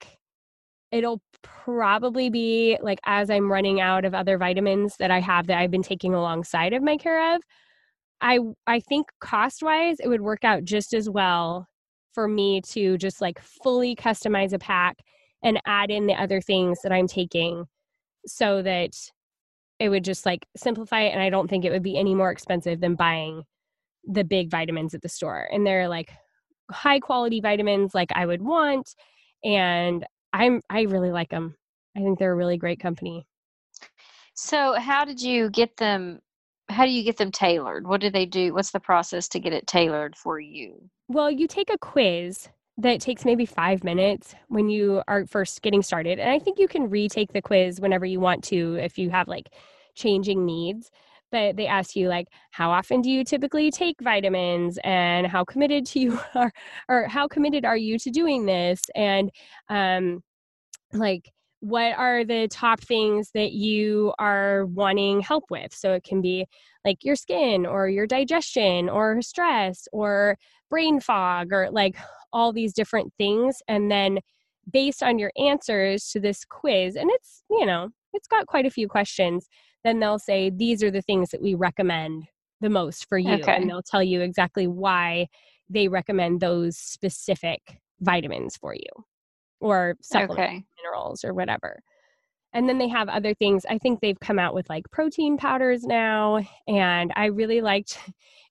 it'll probably be like, as I'm running out of other vitamins that I have that I've been taking alongside of my Care of, I I think cost-wise, it would work out just as well for me to just like fully customize a pack and add in the other things that I'm taking, so that it would just like simplify it. And I don't think it would be any more expensive than buying the big vitamins at the store. And they're like high-quality vitamins like I would want. And I'm I really like them. I think they're a really great company. So how did you get them? How do you get them tailored? What do they do? What's the process to get it tailored for you? Well, you take a quiz that takes maybe five minutes when you are first getting started. And I think you can retake the quiz whenever you want to if you have like changing needs. But they ask you like, how often do you typically take vitamins, and how committed to you are, or how committed are you to doing this? And um, like, what are the top things that you are wanting help with? So it can be like your skin or your digestion or stress or brain fog or like all these different things. And then based on your answers to this quiz, and it's, you know, it's got quite a few questions, then they'll say, these are the things that we recommend the most for you. Okay. And they'll tell you exactly why they recommend those specific vitamins for you or supplements, okay. minerals or whatever. And then they have other things. I think they've come out with like protein powders now. And I really liked,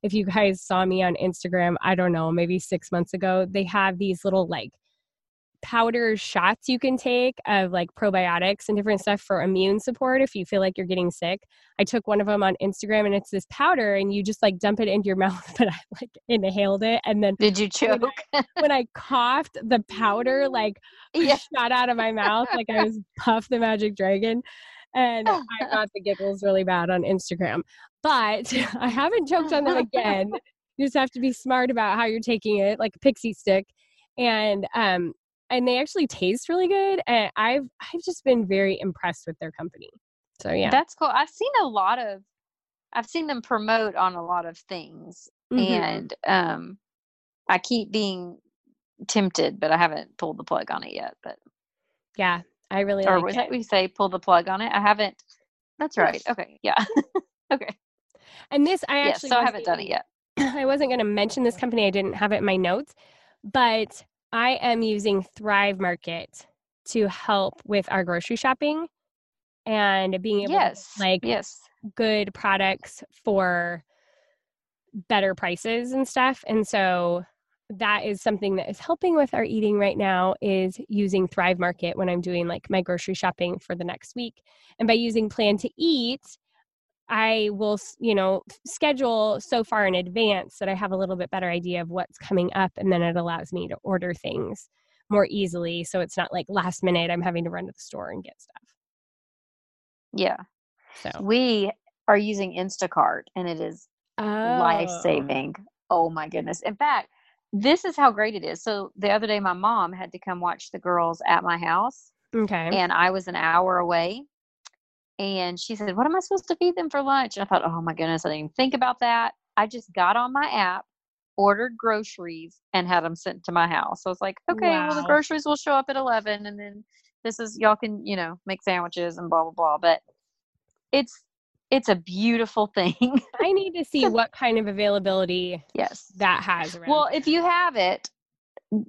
if you guys saw me on Instagram, I don't know, maybe six months ago, they have these little like powder shots you can take of like probiotics and different stuff for immune support if you feel like you're getting sick. I took one of them on Instagram and it's this powder and you just like dump it into your mouth, but I like inhaled it. And then did you choke? When I, when I coughed, the powder like yeah. shot out of my mouth like I was Puff the Magic Dragon. And I got the giggles really bad on Instagram. But I haven't choked on them again. You just have to be smart about how you're taking it, like a pixie stick. And um And they actually taste really good. And I've I've just been very impressed with their company. So yeah. That's cool. I've seen a lot of I've seen them promote on a lot of things. Mm-hmm. And um I keep being tempted, but I haven't pulled the plug on it yet. But yeah, I really or like was it. That we say pull the plug on it? I haven't that's right. Okay. Yeah. Okay. And this I actually yeah, so I haven't done it yet. I wasn't gonna mention this company. I didn't have it in my notes, but I am using Thrive Market to help with our grocery shopping and being able yes, to get, like yes. good products for better prices and stuff. And so that is something that is helping with our eating right now is using Thrive Market when I'm doing like my grocery shopping for the next week. And by using Plan to Eat, I will, you know, schedule so far in advance that I have a little bit better idea of what's coming up. And then it allows me to order things more easily. So it's not like last minute, I'm having to run to the store and get stuff. Yeah. So we are using Instacart and it is oh. life-saving. Oh my goodness. In fact, this is how great it is. So the other day, my mom had to come watch the girls at my house. Okay. And I was an hour away. And she said, what am I supposed to feed them for lunch? And I thought, oh my goodness, I didn't even think about that. I just got on my app, ordered groceries, and had them sent to my house. So I was like, okay, wow. well, the groceries will show up at eleven. And then this is, y'all can, you know, make sandwiches and blah, blah, blah. But it's, it's a beautiful thing. I need to see what kind of availability yes. that has. Around well, here. If you have it,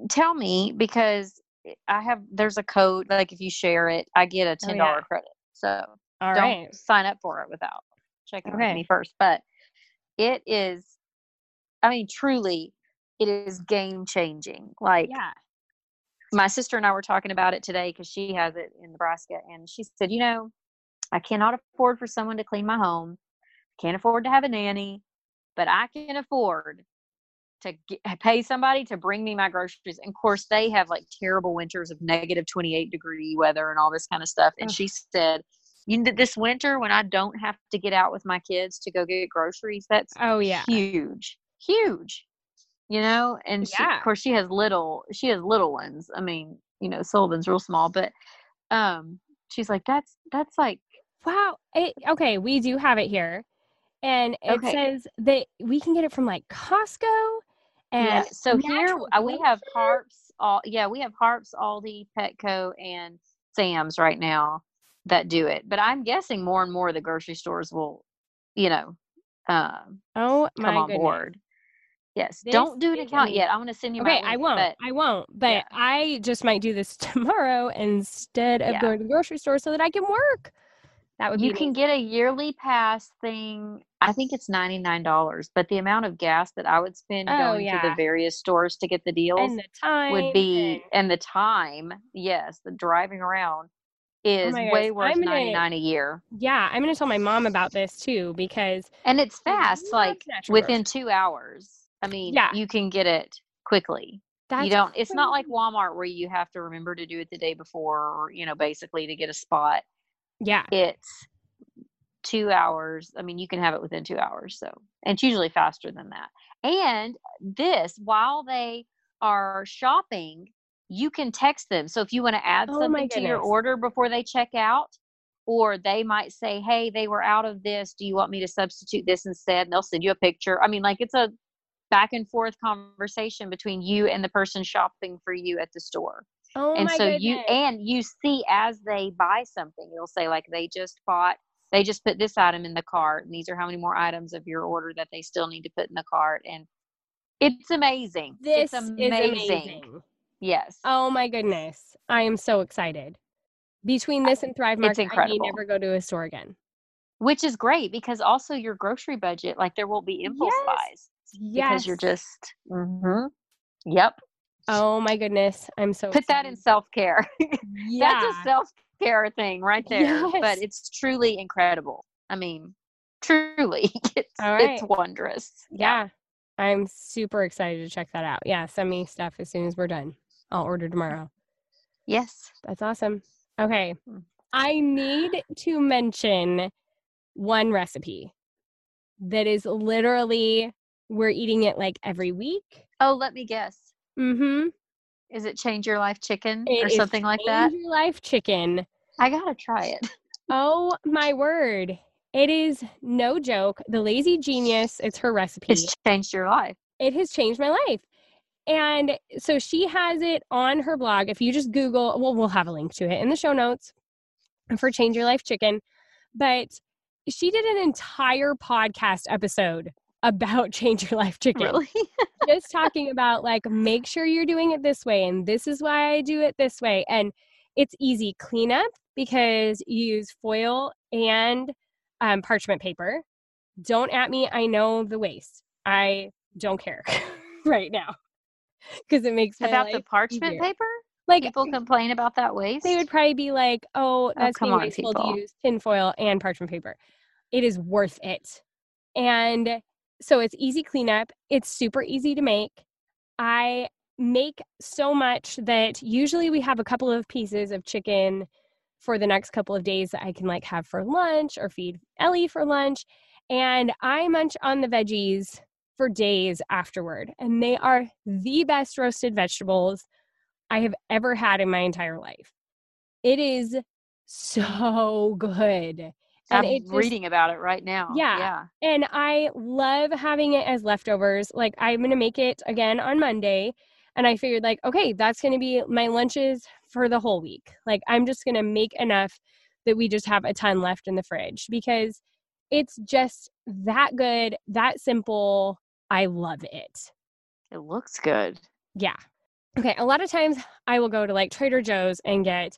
tell me, because I have, there's a code, like if you share it, I get a ten dollars oh, yeah. credit. So. All Don't right. sign up for it without checking okay. with me first. But it is, I mean, truly, it is game changing. Like yeah. my sister and I were talking about it today because she has it in Nebraska. And she said, you know, I cannot afford for someone to clean my home. Can't afford to have a nanny, but I can afford to get, pay somebody to bring me my groceries. And of course they have like terrible winters of negative twenty-eight degree weather and all this kind of stuff. And oh. she said, you know, this winter when I don't have to get out with my kids to go get groceries, that's oh, yeah. huge, huge, you know? And yeah. she, of course she has little, she has little ones. I mean, you know, Sullivan's real small, but um, she's like, that's, that's like, wow. It, okay. We do have it here. And it okay. says that we can get it from like Costco. And yeah. so here we have Harps, all, yeah, we have Harps, Aldi, Petco, and Sam's right now that do it. But I'm guessing more and more of the grocery stores will, you know, uh, oh, my come on goodness. Board. Yes. This Don't do an account yet. I'm going to send you okay, my Okay, I won't. But, I won't. But yeah. I just might do this tomorrow instead of yeah. going to the grocery store so that I can work. That would be You amazing. Can get a yearly pass thing. I think it's ninety-nine dollars. But the amount of gas that I would spend oh, going yeah. to the various stores to get the deals and the time would be, and, and the time, yes, the driving around, is oh way worth gonna, ninety-nine a year. Yeah, I'm going to tell my mom about this too because and it's fast like within two hours. I mean, yeah. you can get it quickly. That's you don't crazy. It's not like Walmart where you have to remember to do it the day before or, you know, basically to get a spot. Yeah. It's two hours. I mean, you can have it within two hours, so and it's usually faster than that. And this while they are shopping, you can text them. So if you want to add oh something to your order before they check out, or they might say, hey, they were out of this. Do you want me to substitute this instead? And they'll send you a picture. I mean, like it's a back and forth conversation between you and the person shopping for you at the store. Oh and my so goodness. you, and you see as they buy something, you'll say like they just bought, they just put this item in the cart and these are how many more items of your order that they still need to put in the cart. And It's amazing. This it's amazing. is amazing. Yes. Oh my goodness. I am so excited. Between this and Thrive Market, I may never go to a store again. Which is great, because also your grocery budget, like there will be impulse yes. buys. Yes. Because you're just, mm-hmm. Yep. Oh my goodness. I'm so Put excited. that in self-care. Yeah. That's a self-care thing right there. Yes. But it's truly incredible. I mean, truly. It's, All right. it's wondrous. Yeah. yeah. I'm super excited to check that out. Yeah, send me stuff as soon as we're done. I'll order tomorrow. Yes. That's awesome. Okay. I need to mention one recipe that is literally, we're eating it like every week. Oh, let me guess. Mm-hmm. Is it Change Your Life Chicken it or something like that? Change Your Life Chicken. I gotta try it. Oh my word. It is no joke. The Lazy Genius, it's her recipe. It's changed your life. It has changed my life. And so she has it on her blog. If you just Google, well, we'll have a link to it in the show notes for Change Your Life Chicken. But she did an entire podcast episode about Change Your Life Chicken. Really? Just talking about like, make sure you're doing it this way. And this is why I do it this way. And it's easy cleanup because you use foil and Um, parchment paper. Don't at me. I know the waste. I don't care right now because it makes my about the parchment easier. paper. Like people complain about that waste. They would probably be like, "Oh, that's oh, being on, wasteful people. to use tinfoil and parchment paper." It is worth it, and so it's easy cleanup. It's super easy to make. I make so much that usually we have a couple of pieces of chicken for the next couple of days that I can like have for lunch or feed Ellie for lunch. And I munch on the veggies for days afterward. And they are the best roasted vegetables I have ever had in my entire life. It is so good. I'm and just, reading about it right now. Yeah. yeah. And I love having it as leftovers. Like I'm going to make it again on Monday. And I figured like, okay, that's going to be my lunches for the whole week. Like I'm just going to make enough that we just have a ton left in the fridge because it's just that good, that simple. I love it. It looks good. Yeah. Okay. A lot of times I will go to like Trader Joe's and get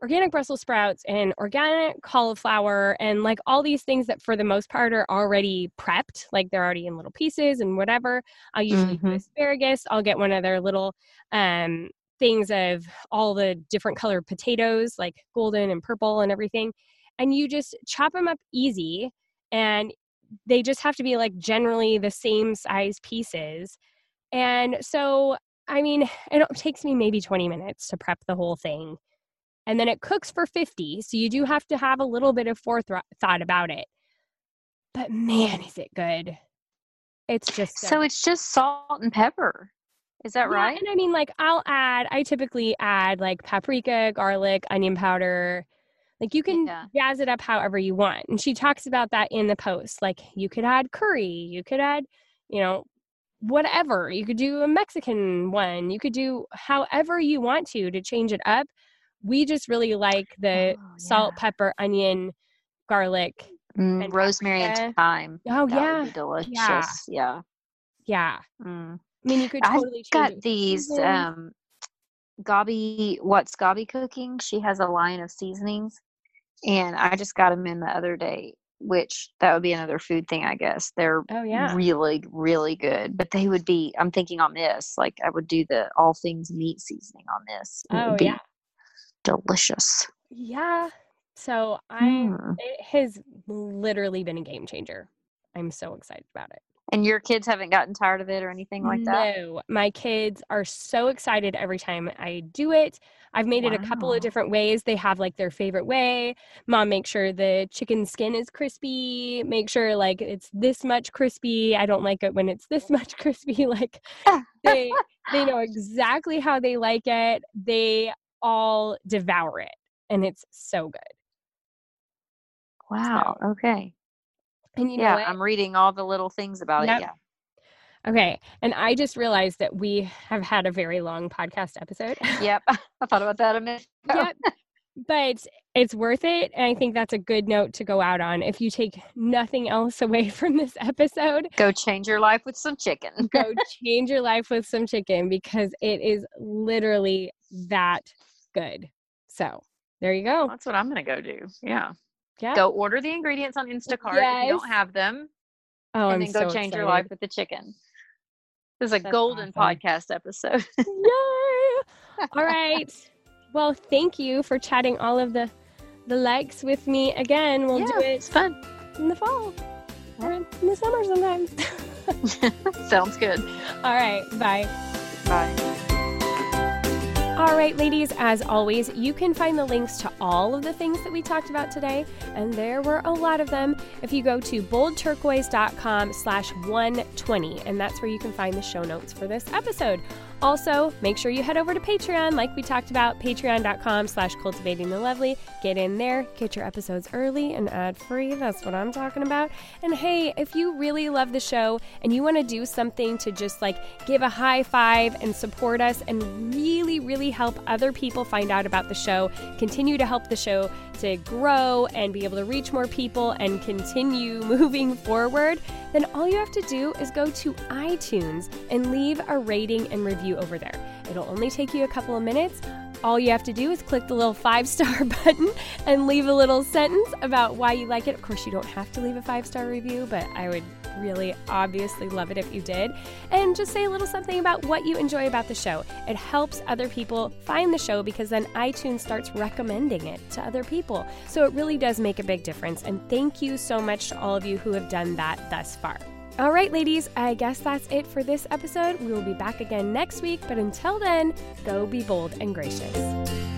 organic Brussels sprouts and organic cauliflower and like all these things that for the most part are already prepped, like they're already in little pieces and whatever. I'll usually mm-hmm. do asparagus. I'll get one of their little um, things of all the different colored potatoes, like golden and purple and everything. And you just chop them up easy and they just have to be like generally the same size pieces. And so, I mean, it takes me maybe twenty minutes to prep the whole thing. And then it cooks for fifty. So you do have to have a little bit of forethought about it. But man, is it good. It's just so, so it's just salt and pepper. Is that yeah, right? And I mean, like I'll add, I typically add like paprika, garlic, onion powder. Like you can yeah. jazz it up however you want. And she talks about that in the post. Like you could add curry. You could add, you know, whatever. You could do a Mexican one. You could do however you want to to change it up. We just really like the oh, yeah. salt, pepper, onion, garlic, mm, and rosemary, paprika. and thyme. Oh that yeah, would be delicious. Yeah, yeah. yeah. Mm. I mean, you could totally. I've got it. these um, Gabi. What's Gabi Cooking? She has a line of seasonings, and I just got them in the other day. Which that would be another food thing, I guess. They're oh, yeah. really, really good. But they would be. I'm thinking on this, like I would do the all things meat seasoning on this. It oh would be, yeah. delicious. Yeah. So I, mm. it has literally been a game changer. I'm so excited about it. And your kids haven't gotten tired of it or anything like no, that? No. My kids are so excited every time I do it. I've made wow. it a couple of different ways. They have like their favorite way. Mom, make sure the chicken skin is crispy. Make sure like it's this much crispy. I don't like it when it's this much crispy. Like they, they know exactly how they like it. They all devour it, and it's so good. Wow. So. Okay. And you yeah, know what? I'm reading all the little things about yep. it. Yeah. Okay. And I just realized that we have had a very long podcast episode. Yep. I thought about that a minute ago. Yep. but it's worth it. And I think that's a good note to go out on. If you take nothing else away from this episode, go change your life with some chicken. Go change your life with some chicken, because it is literally that good. So there you go. That's what I'm going to go do. Yeah. Yeah. Go order the ingredients on Instacart yes. if you don't have them. Oh, and I'm then go so change excited. Your life with the chicken. This is a That's golden awesome. Podcast episode. Yay! All right. Well, thank you for chatting all of the the likes with me again. We'll yeah, do it. It's fun. In the fall. Or in the summer sometimes. Sounds good. All right. Bye. Bye. All right, ladies, as always, you can find the links to all of the things that we talked about today, and there were a lot of them, if you go to boldturquoise.com slash 120, and that's where you can find the show notes for this episode. Also, make sure you head over to Patreon, like we talked about, patreon.com slash cultivating the lovely. Get in there, get your episodes early and ad-free. That's what I'm talking about. And hey, if you really love the show and you want to do something to just like give a high five and support us and really, really help other people find out about the show, continue to help the show to grow and be able to reach more people and continue moving forward, then all you have to do is go to iTunes and leave a rating and review over there. It'll only take you a couple of minutes. All you have to do is click the little five-star button and leave a little sentence about why you like it. Of course, you don't have to leave a five-star review, but I would really obviously love it if you did. And just say a little something about what you enjoy about the show. It helps other people find the show, because then iTunes starts recommending it to other people. So it really does make a big difference. And thank you so much to all of you who have done that thus far. All right, ladies, I guess that's it for this episode. We will be back again next week, but until then, go be bold and gracious.